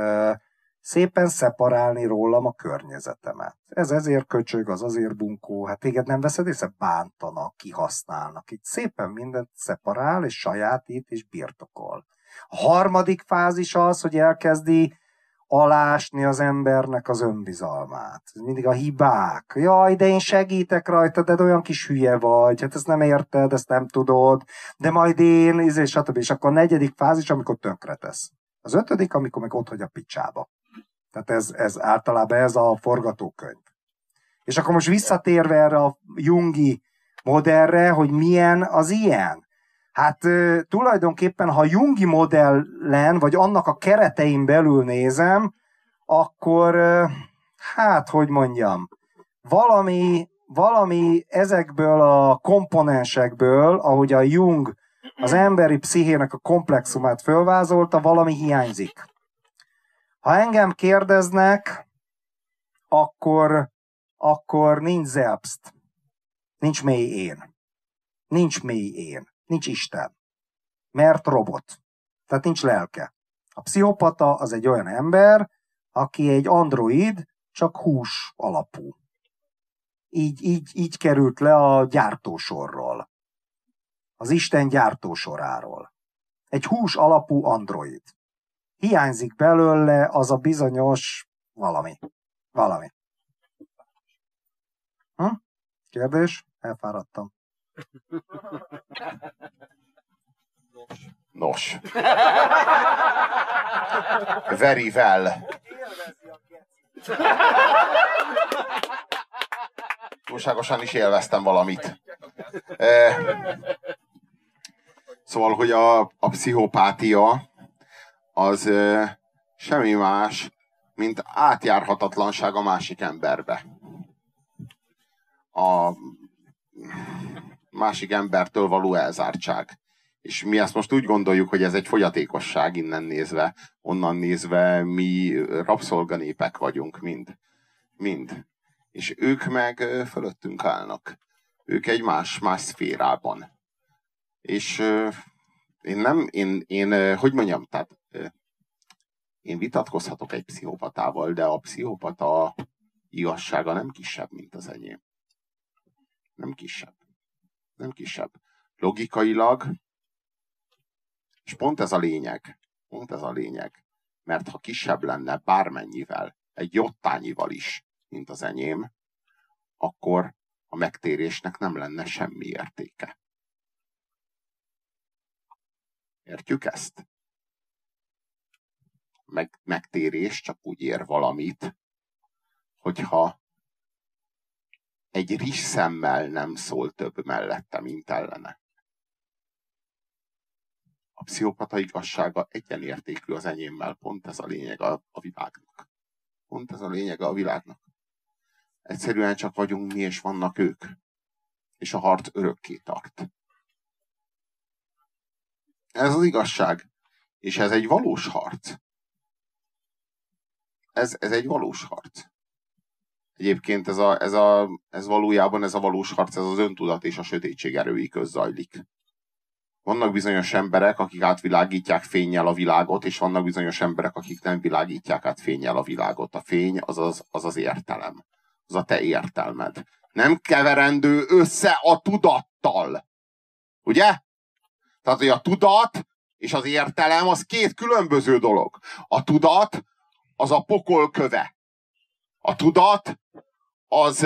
szépen szeparálni rólam a környezetemet. Ez ezért köcsög, az azért bunkó, hát téged nem veszed észre, bántanak, kihasználnak. Itt szépen mindent szeparál, és sajátít, és birtokol. A harmadik fázis az, hogy elkezdi alásni az embernek az önbizalmát. Mindig a hibák. Jaj, de én segítek rajta, de olyan kis hülye vagy, hát ezt nem érted, ezt nem tudod, de majd én, stb. És akkor a negyedik fázis, amikor tönkretesz. Az ötödik, amikor meg otthagy a picsába. Tehát ez általában ez a forgatókönyv. És akkor most visszatérve erre a jungi modellre, hogy milyen az ilyen. Hát tulajdonképpen, ha jungi modellen, vagy annak a keretein belül nézem, akkor, hát, hogy mondjam, valami ezekből a komponensekből, ahogy a Jung az emberi pszichének a komplexumát fölvázolta, valami hiányzik. Ha engem kérdeznek, akkor nincs Selbst, nincs mély én, nincs Isten, mert robot, tehát nincs lelke. A pszichopata az egy olyan ember, aki egy android, csak hús alapú. Így került le a gyártósorról, az Isten gyártósoráról. Egy hús alapú android. Hiányzik belőle az a bizonyos valami. Kérdés? Elfáradtam. Nos. Very well. Túlságosan is élveztem valamit. Szóval, hogy a pszichopátia az semmi más, mint átjárhatatlanság a másik emberbe. A másik embertől való elzártság. És mi ezt most úgy gondoljuk, hogy ez egy fogyatékosság innen nézve, onnan nézve mi rabszolganépek vagyunk mind. És ők meg fölöttünk állnak. Ők egy más szférában. És én vitatkozhatok egy pszichopatával, de a pszichopata igazsága nem kisebb, mint az enyém. Nem kisebb. Logikailag, és pont ez a lényeg, mert ha kisebb lenne bármennyivel, egy jottányival is, mint az enyém, akkor a megtérésnek nem lenne semmi értéke. Értjük ezt? Megtérés csak úgy ér valamit, hogyha egy rizszemmel nem szól több mellette, mint ellene. A pszichopata igazsága egyenértékű az enyémmel, pont ez a lényeg a világnak. Egyszerűen csak vagyunk mi, és vannak ők. És a harc örökké tart. Ez az igazság. És ez egy valós harc. Ez egy valós harc. Egyébként ez valójában a valós harc, ez az öntudat és a sötétség erői közt zajlik. Vannak bizonyos emberek, akik átvilágítják fénnyel a világot, és vannak bizonyos emberek, akik nem világítják át fénnyel a világot. A fény az az értelem. Az a te értelmed. Nem keverendő össze a tudattal. Ugye? Tehát, hogy a tudat és az értelem az két különböző dolog. A tudat az a pokol köve. A tudat az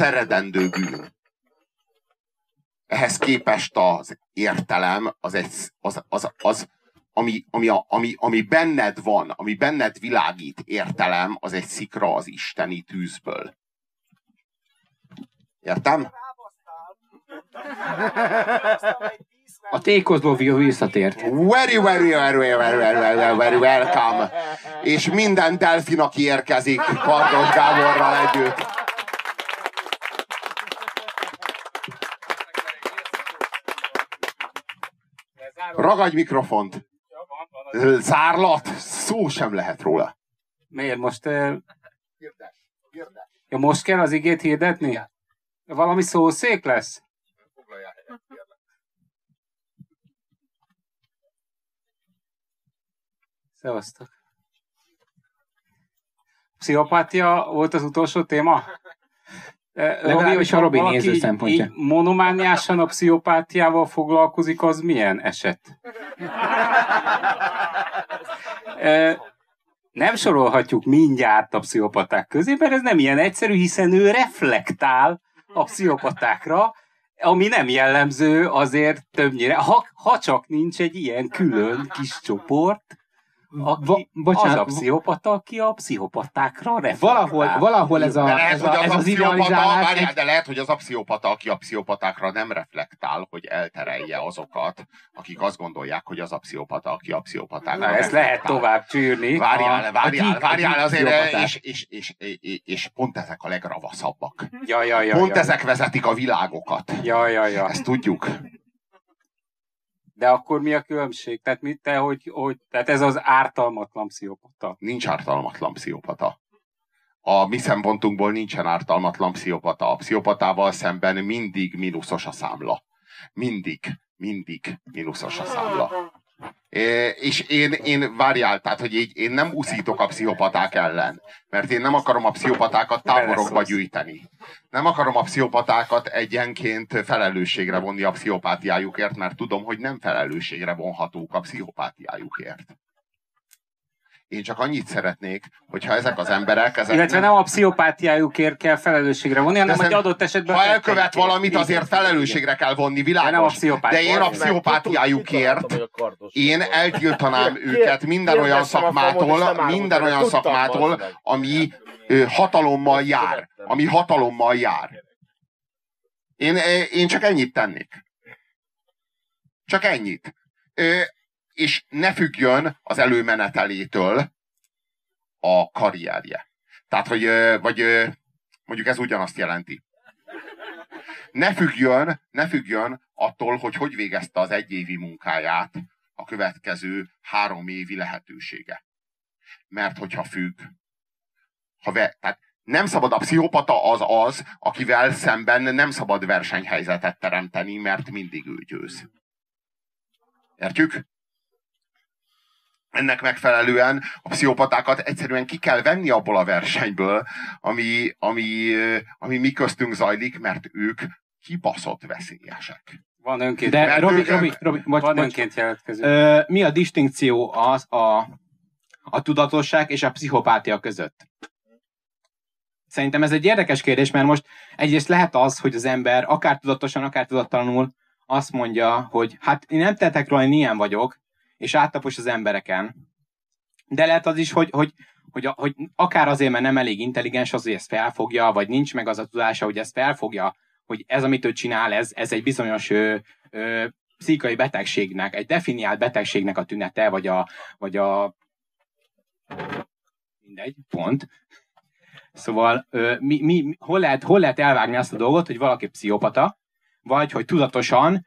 eredendő bűn. Ehhez képest az értelem ami benned van, ami benned világít, értelem, az egy szikra az isteni tűzből. Értem? A tékozló visszatért. Very, very, very, very, very, very welcome. És minden delfin, aki érkezik Kardos Gáborral együtt. Ragadj mikrofont. Zárlat. Szó sem lehet róla. Miért most... Ja, most kell az igét hirdetni? Valami szószék lesz? Szevasztok. Pszichopátia volt az utolsó téma? Legalábbis a Robin néző szempontja. Monomániásan a pszichopátiával foglalkozik, az milyen eset? Nem sorolhatjuk mindjárt a pszichopaták közé, mert ez nem ilyen egyszerű, hiszen ő reflektál a pszichopatákra, ami nem jellemző azért többnyire. Ha csak nincs egy ilyen külön kis csoport, aki az a pszichopata, aki a pszichopatákra reflektál. Valahol ez az idealizálás... Várjál, de lehet, hogy az a pszichopata, aki a pszichopatákra nem reflektál, hogy elterelje azokat, akik azt gondolják, hogy az a pszichopata, aki a pszichopatákra reflektál. Ezt lehet tovább csűrni. Várjál azért, és pont ezek a legravaszabbak. Pont ezek vezetik a világokat. Ezt tudjuk. De akkor mi a különbség? Tehát, tehát ez az ártalmatlan pszichopata. Nincs ártalmatlan pszichopata. A mi szempontunkból nincsen ártalmatlan pszichopata. A pszichopatával szemben mindig mínuszos a számla. Mindig mínuszos a számla. És én várjál, tehát, hogy így, én nem uszítok a pszichopaták ellen, mert én nem akarom a pszichopatákat táborokba gyűjteni. Nem akarom a pszichopatákat egyenként felelősségre vonni a pszichopátiájukért, mert tudom, hogy nem felelősségre vonhatók a pszichopátiájukért. Én csak annyit szeretnék, hogyha ezek az emberek... Illetve nem a pszichopátiájukért kell felelősségre vonni, hanem hogy adott esetben... Ha elkövet valamit, azért felelősségre kell vonni, világos. De én a pszichopátiájukért, én eltiltanám őket minden olyan szakmától, ami hatalommal jár. Én csak ennyit tennék. Csak ennyit. És ne függjön az előmenetelétől a karrierje. Tehát, hogy mondjuk ez ugyanazt jelenti. Ne függjön attól, hogy végezte az egyévi munkáját a következő 3 évi lehetősége. Mert hogyha függ, tehát nem szabad, a pszichopata az, akivel szemben nem szabad versenyhelyzetet teremteni, mert mindig ő győz. Értjük? Ennek megfelelően a pszichopatákat egyszerűen ki kell venni abból a versenyből, ami mi köztünk zajlik, mert ők kibaszott veszélyesek. Van önként. De Robi, önként jelentkező. Mi a distinkció a tudatosság és a pszichopátia között? Szerintem ez egy érdekes kérdés, mert most egyrészt lehet az, hogy az ember akár tudatosan, akár tudattalanul azt mondja, hogy hát én nem tettek róla, én ilyen vagyok, és áttapos az embereken. De lehet az is, hogy akár azért, mert nem elég intelligens az, hogy ezt felfogja, vagy nincs meg az a tudása, hogy ezt felfogja, hogy ez, amit ő csinál, ez egy bizonyos pszichai betegségnek, egy definiált betegségnek a tünete, vagy a... Mindegy, pont. Szóval hol lehet elvágni azt a dolgot, hogy valaki pszichopata, vagy hogy tudatosan...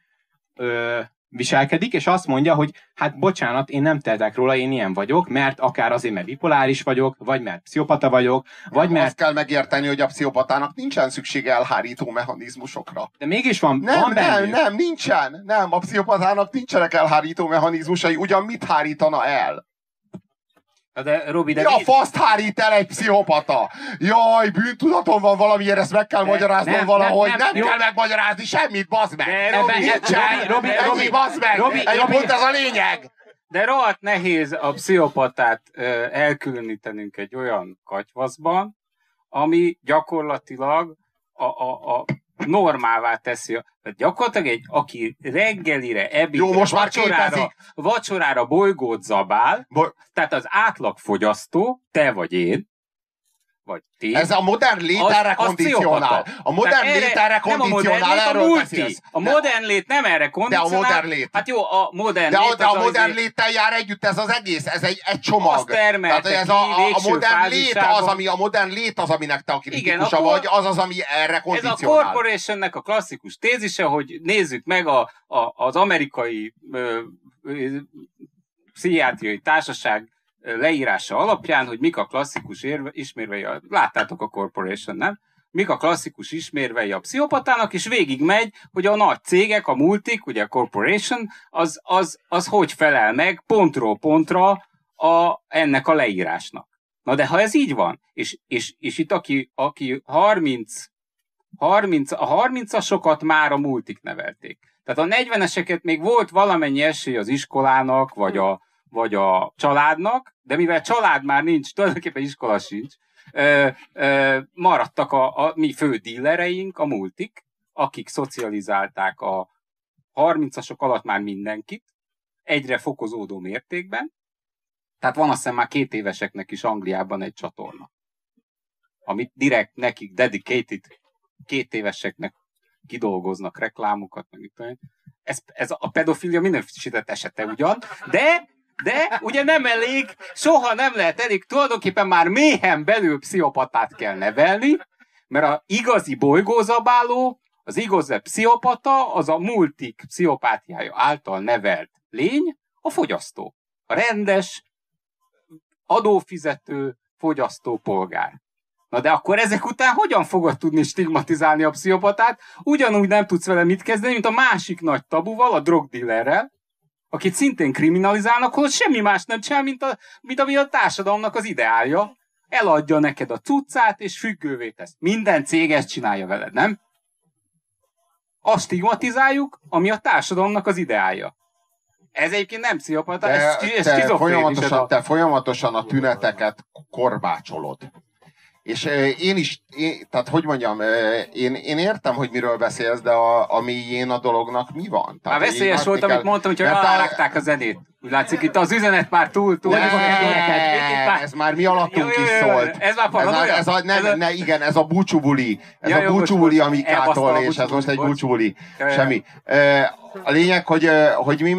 viselkedik, és azt mondja, hogy hát bocsánat, én nem tehetek róla, én ilyen vagyok, mert akár azért, mert bipoláris vagyok, vagy mert pszichopata vagyok, vagy mert... Azt kell megérteni, hogy a pszichopatának nincsen szüksége elhárító mechanizmusokra. De mégis van nincsen. Nem, a pszichopatának nincsenek elhárító mechanizmusai, ugyan mit hárítana el? De, Robi, de mi a faszt hárít el egy pszichopata? Jaj, bűntudaton van valamiért, ezt meg kell magyaráznom valahogy. Nem kell megmagyarázni semmit, bazd meg! De, Robi, Robi, bazd meg! Pont ez a lényeg! De rohadt nehéz a pszichopatát elkülönítenünk egy olyan katyvaszban, ami gyakorlatilag a normává teszi. Gyakorlatilag aki reggelire, ebédre, vacsorára bolygót zabál, tehát az átlagfogyasztó, te vagy én, vagy ti. Ez a modern létára kondicionál. A modern létára kondicionál, erről beszélsz. A modern lét nem erre kondicionál. De a modern lét. Hát jó, a modern lét. De a modern léttel jár együtt ez az egész, ez egy csomag. Tehát ez a modern lét az, ami a modern lét az, aminek te a kritikusa vagy, az az, ami erre kondicionál. Ez a corporationnek a klasszikus tézise, hogy nézzük meg az amerikai pszichiátriai társaság leírása alapján, hogy mik a klasszikus ismérvei, láttátok a corporation, nem? Mik a klasszikus ismérvei a pszichopatának, és végigmegy, hogy a nagy cégek, a multik, ugye a corporation, az hogy felel meg pontról pontra ennek a leírásnak. Na de ha ez így van, és itt aki 30-asokat már a multik nevelték. Tehát a 40-eseket még volt valamennyi esély az iskolának, vagy a családnak, de mivel család már nincs, tulajdonképpen iskola sincs, maradtak a mi fő dílereink, a multik, akik szocializálták a 30-asok alatt már mindenkit, egyre fokozódó mértékben. Tehát van azt hiszem már 2 éveseknek is Angliában egy csatorna, amit direkt nekik dedicated 2 éveseknek kidolgoznak reklámokat, meg itt olyan. Ez a pedofilia minősített esete ugyan, de ugye nem elég, soha nem lehet elég, tulajdonképpen már méhen belül pszichopatát kell nevelni, mert az igazi bolygózabáló, az igazi pszichopata, az a multik pszichopátiája által nevelt lény, a fogyasztó. A rendes, adófizető, fogyasztó polgár. Na de akkor ezek után hogyan fogod tudni stigmatizálni a pszichopatát? Ugyanúgy nem tudsz vele mit kezdeni, mint a másik nagy tabuval, a drogdillerrel, akit szintén kriminalizálnak, holott semmi más nem csinál, mint ami a társadalomnak az ideálja. Eladja neked a cuccát, és függővé tesz. Minden cég ezt csinálja veled, nem? Azt stigmatizáljuk, ami a társadalomnak az ideálja. Ez egyébként nem pszichopata, ez skizofrénia. Te folyamatosan a tüneteket korbácsolod. És én is, tehát hogy mondjam, én értem, hogy miről beszélsz, de a mélyén a dolognak mi van? Tehát, már veszélyes volt, amit mondtam, hogyha alárakták a zenét. Úgy látszik, itt az üzenet már túl. Ez már mi alattunk is szólt. Ez már paranoia? Igen, ez a búcsúbuli. Ez a búcsúbuli, ami kátol, és ez most egy búcsúbuli. Semmi. A lényeg, hogy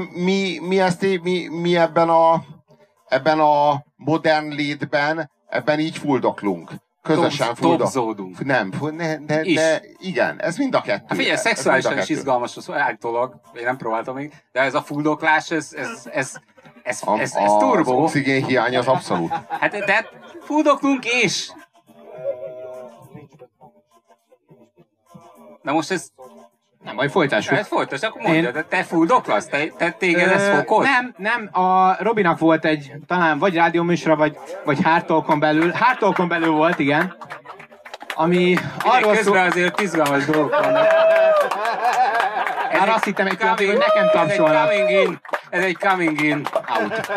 mi ebben a modern létben, ebben így fuldoklunk. Közösen fuldoklunk. Nem, de igen, ez mind a kettő. Hát figyelj, szexuálisan is izgalmas, az állítólag, én nem próbáltam még, de ez a fuldoklás, ez turbó. Az oxigén hiány az abszolút. Hát de fuldoklunk és... Na most ez... Nem, majd folytassuk. Ez folytass, akkor mondja, de te fuldoklasz? Te téged ez fokol? Nem, a Robinak volt egy, talán vagy rádióműsora, vagy hártolkon belül. Hártolkon belül volt, igen. Ami arról szó... Közben azért izgalmas dolgok vannak. Már azt hittem egy különböző, hogy nekem tapsolnak. Ez egy coming in out.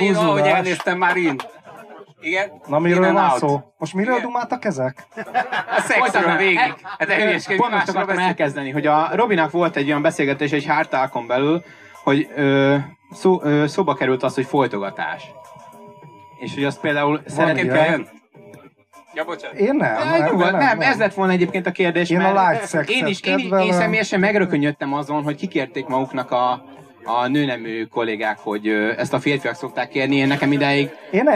Én ahogy elnéztem már in. Igen. Na miről van szó? Most miről dumáltak ezek? A szexről végig. Pont most akartam elkezdeni, hogy a Robinak volt egy olyan beszélgetés egy hártálkon belül, hogy szóba került az, hogy folytogatás. És hogy azt például szeretnék eljön? Ja, bocsánat. Én nem. Ez lett volna egyébként a kérdés, mert én személyesen megrökönyödtem azon, hogy kikérték maguknak a nőnemű kollégák, hogy ezt a férfiak szokták kérni, én nekem ideig... Én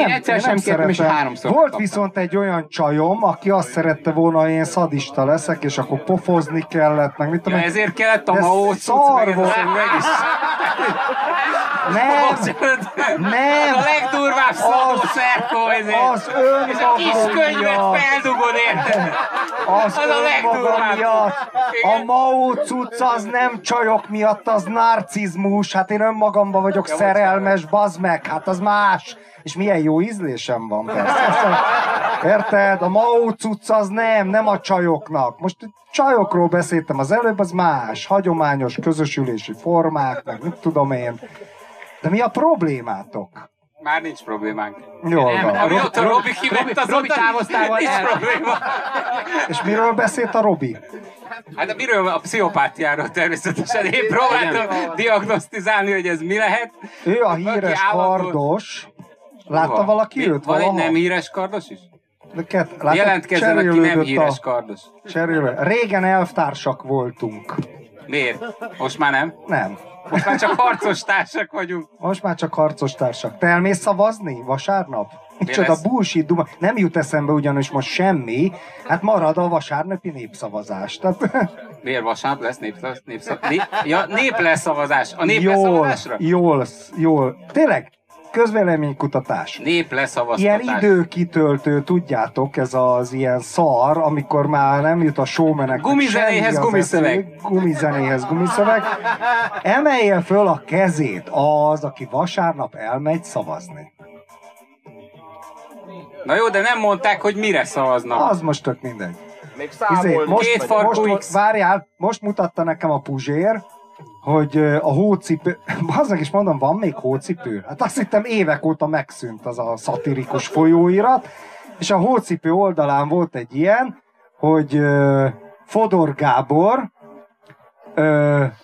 egyszer sem kértem, és 3-szor volt kaptam. Viszont egy olyan csajom, aki azt szerette volna, hogy én szadista leszek, és akkor pofozni kellett, meg mit tudom... Ja, ezért kellett a maót, meg is... Nem! A legdurvább szadószerkó ezért! Az önmagam miatt! És a kis könyvet feldugod, érted? Az a legdurvább! A Mao cucc az nem csajok miatt, az narcizmus, hát én önmagamban vagyok szerelmes, bazd meg, hát az más. És milyen jó ízlésem van, persze. Érted? A Mao cucc az nem a csajoknak. Most csajokról beszéltem az előbb, az más. Hagyományos közösülési formák, meg mit tudom én. De mi a problémátok? Már nincs problémánk. Jól van. Amióta Robi kiment az Robi távoztával nincs probléma. És miről beszélt a Robi? Hát miről? A pszichopátiáról természetesen. Én próbáltam diagnosztizálni, hogy ez mi lehet. Ő a híres kardos. Látta valaki őt valaha? Van egy nem híres kardos is? Jelentkezzen, aki nem híres kardos. Régen elvtársak voltunk. Miért? Most már nem? Nem. Most már csak harcostársak vagyunk. Most már csak harcostársak. Te elmész szavazni vasárnap? Micsoda bullshit duma. Nem jut eszembe ugyanis most semmi. Hát marad a vasárnapi népszavazás. Tehát... Miért vasárnap lesz népleszavazás? A népleszavazásra? Jól. Tényleg? Közvéleménykutatás. Népleszavaztatás. Ilyen időkitöltő, tudjátok, ez az ilyen szar, amikor már nem jut a showmenek. Gumizenéhez gumiszöveg. Emeljél föl a kezét az, aki vasárnap elmegy szavazni. Na jó, de nem mondták, hogy mire szavaznak. Az most tök mindegy. Még most mutatta nekem a Puzsér, hogy a hócipő... Bazzak is mondom, van még hócipő? Hát azt hittem évek óta megszűnt az a szatirikus folyóirat, és a hócipő oldalán volt egy ilyen, hogy Fodor Gábor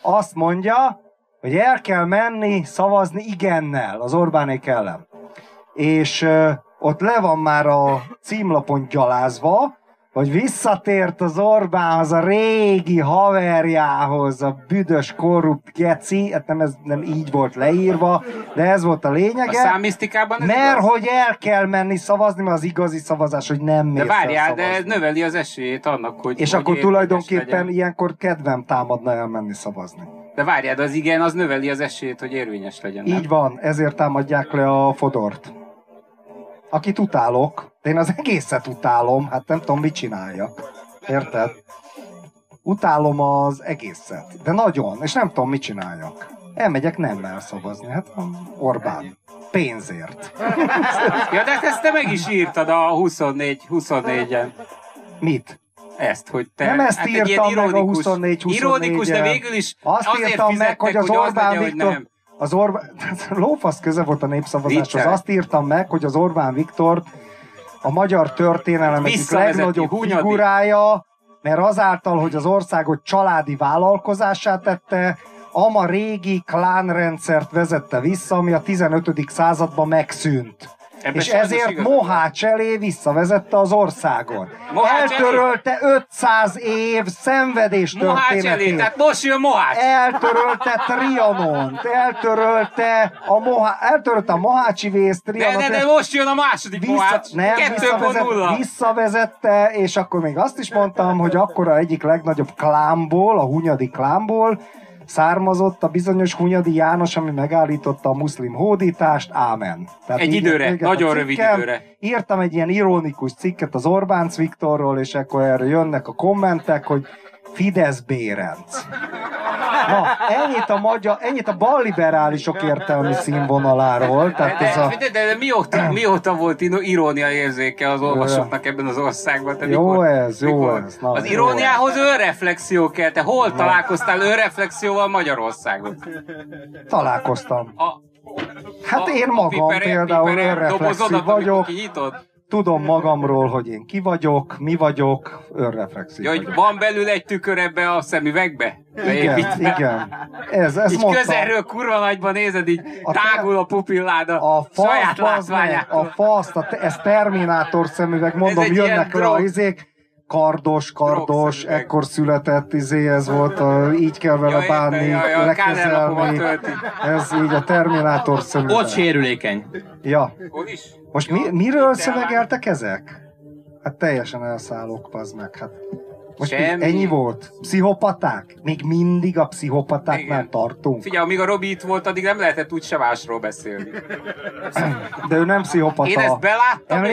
azt mondja, hogy el kell menni szavazni igennel az Orbánék ellen. És ott le van már a címlapon gyalázva, hogy visszatért az Orbánhoz, a régi haverjához, a büdös korrupt geci, hát nem, ez nem így volt leírva, de ez volt a lényege. A számisztikában ez mert igaz? Hogy el kell menni szavazni, mert az igazi szavazás, hogy nem mész el szavazni. De várjál, de ez növeli az esélyét annak, hogy... És hogy akkor tulajdonképpen legyen. Ilyenkor kedvem támadna elmenni szavazni. De várjál, de az igen, az növeli az esélyét, hogy érvényes legyen. Nem? Így van, ezért támadják le a Fodort. Akit utálok, de én az egészet utálom, hát nem tudom, mit csináljak. Érted? Utálom az egészet, de nagyon, és nem tudom, mit csináljak. Elmegyek nem elszavazni, hát Orbán. Pénzért. Ja, de ezt te meg is írtad a 24-en. Mit? Ezt, hogy te... Nem ezt hát írtam ironikus, meg a 24-en. Ironikus, de végül is azt írtam meg, hogy az Orbán Viktor... Az lófasz köze volt a népszavazáshoz. Azt írtam meg, hogy az Orbán Viktor a magyar történelem egyik legnagyobb figurája, mert azáltal, hogy az országot családi vállalkozássá tette, ama régi klánrendszert vezette vissza, ami a 15. században megszűnt. És ezért Mohács elé visszavezette az országot. Eltörölte 500 év szenvedéstörténetét. Mohács elé, tehát most jön Mohács. Eltörölte Trianont, eltörölte a Mohácsi vész Trianont. De most jön a második Mohács. Nem, 2.0. Visszavezette, és akkor még azt is mondtam, hogy akkor a egyik legnagyobb klánból, a hunyadi klánból, származott a bizonyos Hunyadi János, ami megállította a muszlim hódítást, ámen. Tehát egy időre, nagyon rövid időre. Írtam egy ilyen ironikus cikket az Orbánc Viktorról, és akkor erre jönnek a kommentek, hogy Fidesz Bérenc. Na, ennyit a balliberálisok értelmi színvonaláról. Tehát ez a... De mióta volt irónia érzéke az olvasóknak ebben az országban? Te jó mikor, ez, jó mikor? Ez. Na, az iróniához önreflexió kell. Te hol találkoztál önreflexióval Magyarországon? Találkoztam. Hát én magam például önreflexió vagyok. Tudom magamról, hogy én ki vagyok, mi vagyok, önreflexív vagyok. Van belül egy tükör ebbe a szemüvegbe? Igen. Ez így közelről kurva nagyban nézed, így tágul a pupillád a saját látványától. A fasz, ez Terminátor szemüveg, mondom, jönnek le a izék. Kardos, ekkor született, izé, ez volt, így kell vele bánni, lekezelni, ez így a Terminátor szemüveg. Ott sérülékeny. Ja. Most miről szövegeltek ezek? Hát teljesen elszállok, pazd meg. Hát most ennyi volt? Pszichopaták? Még mindig a pszichopatáknál tartunk? Figyelj, amíg a Robi itt volt, addig nem lehetett úgy sevásról beszélni. De ő nem pszichopata. Én ezt beláttam,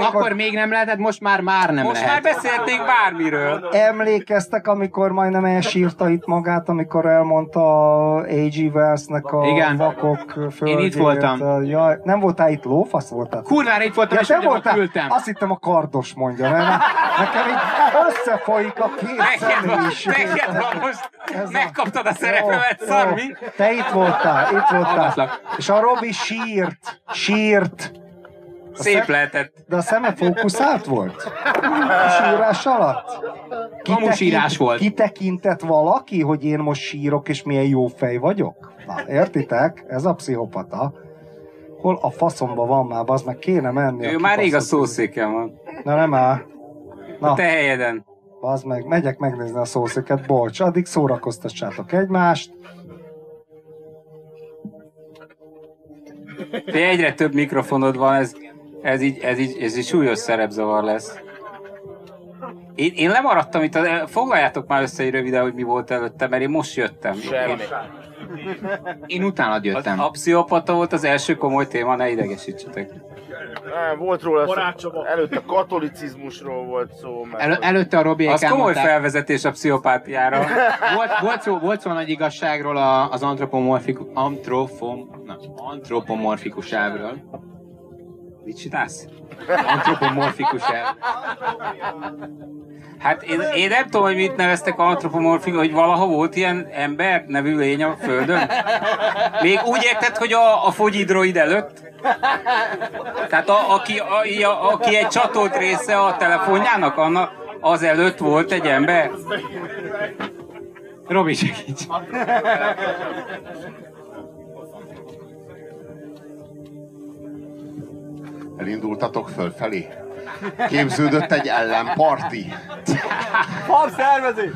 akkor még nem lehetett, most már nem most lehet. Most már beszélték bármiről. Emlékeztek, amikor majdnem elsírta itt magát, amikor elmondta A.G. Wells-nek a vakok földjét. Én itt voltam. Jaj, nem voltál itt, lófasz voltál? Kurvára itt voltam, és ugyanott ültem. Azt hittem a kardos mondja, mert nekem így folyik a két személyiség. Megkaptad a szerepemet, szarmi. Te itt voltál, És a Robi sírt. Szép lehetett. De a szeme fókuszált volt? A sírás alatt? Kamusírás volt. Kitekintett valaki, hogy én most sírok, és milyen jó fej vagyok? Na, értitek? Ez a pszichopata. Hol a faszomba van már, az meg kéne menni. Ő már rég a szószéken van. Na nem áll. Na. A te helyeden. Bazd meg, megyek megnézni a szószéket, bocs, addig szórakoztassátok egymást. Te egyre több mikrofonod van, ez így súlyos szerepzavar lesz. Én lemaradtam itt, foglaljátok már össze egy röviden, hogy mi volt előtte, mert én most jöttem. Semmi. Én utána jöttem. A pszichopata volt az első komoly téma, ne idegesítsetek. Nem, volt róla szó, előtte a katolicizmusról volt szó. Mert előtte a Robiék az komoly mondták, felvezetés a pszichopátiára. Volt szó a nagy igazságról, az antropomorfikus elvről. Mit csinálsz? Antropomorfikus elv. Hát én nem tudom, hogy mit neveztek antropomorfikus, hogy valaha volt ilyen ember nevű lény a Földön. Még úgy érted, hogy a fogyidroid előtt? Tehát aki egy csatolt része a telefonjának, annak az előtt volt egy ember. Robi, segíts! Elindultatok fölfelé. Képződött egy ellenparti. Papszervezés!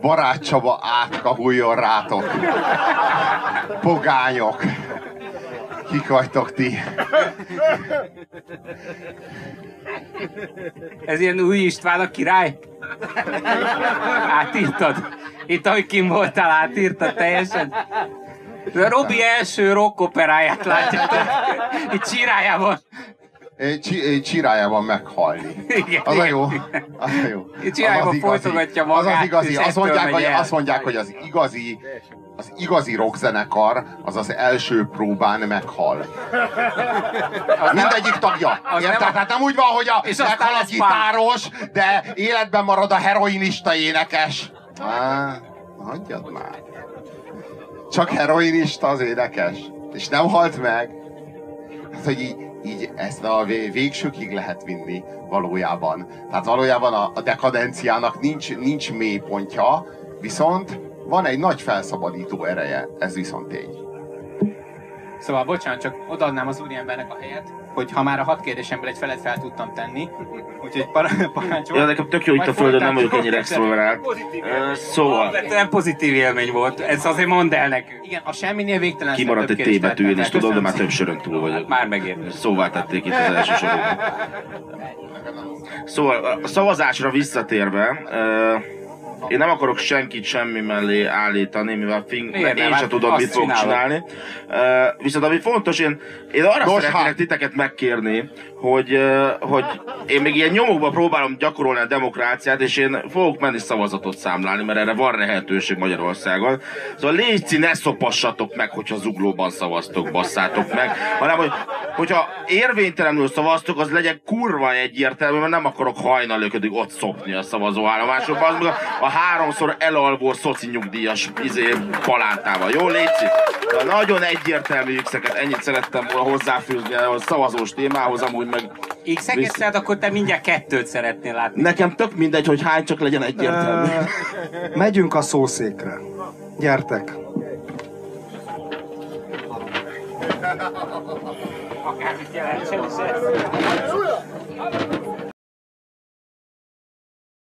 Barát Csaba átkahuljon rátok. Pogányok. Kik vagytok ti? Ez ilyen Új István a király? Átírtad? Itt, ahogy kim voltál, átírtad teljesen? De Robi első rock operáját látjátok. Itt Csirájában. Csirájában meghalni. Igen, az a jó. Az a jó. Csirájában folytogatja magát. Az igazi. Azt mondják, hogy az igazi rockzenekar az első próbán meghal. Mindegyik tagja. Tehát nem úgy van, hogy meghal a gitáros, de életben marad a heroinista énekes. Á, hagyjad már. Csak heroinista az énekes. És nem halt meg. Hát, hogy így ezt a végsőkig lehet vinni valójában. Tehát valójában a dekadenciának nincs mély pontja, viszont van egy nagy felszabadító ereje. Ez viszont tény. Szóval bocsánat, csak odaadnám az úriembernek a helyet, hogy ha már a 6 kérdésemből egy felet fel tudtam tenni, úgyhogy parancsolom. Ja, nekem tök jó, itt a Földön nem vagyok ennyire extroverált. Szóval. Nem pozitív élmény volt, ez azért mondd el nekünk. Igen, a semminél végtelen. Kimaradt egy tébetűn, és tudod, de már több sörön túl vagyok. Már megértem. Szóval tették itt az első sorokban. Szóval a szavazásra visszatérve, én nem akarok senkit semmi mellé állítani, mivel én sem tudom, mit fogok csinálni. Viszont ami fontos, én arra szeretnék titeket megkérni, hogy én még ilyen nyomokba próbálom gyakorolni a demokráciát, és én fogok menni szavazatot számlálni, mert erre van lehetőség Magyarországon. Szóval légy, ne szopassatok meg, hogyha zuglóban szavaztok, basszátok meg, hanem hogyha érvénytelenül szavaztok, az legyen kurva egyértelmű, mert nem akarok hajnalöködig ott szopni a szavazóállomásokba, az meg a háromszor elalvó szoci nyugdíjas palántával. Jó, légy? De nagyon egyértelmű x-eket, ennyit szerettem volna hozzáfűzni a szavazós témához, amúgy meg... X-eket szeret, akkor te mindjárt 2-t szeretnél látni. Nekem tök mindegy, hogy hány, csak legyen egyértelmű. Megyünk a szószékre. Gyertek. Akármit jelent,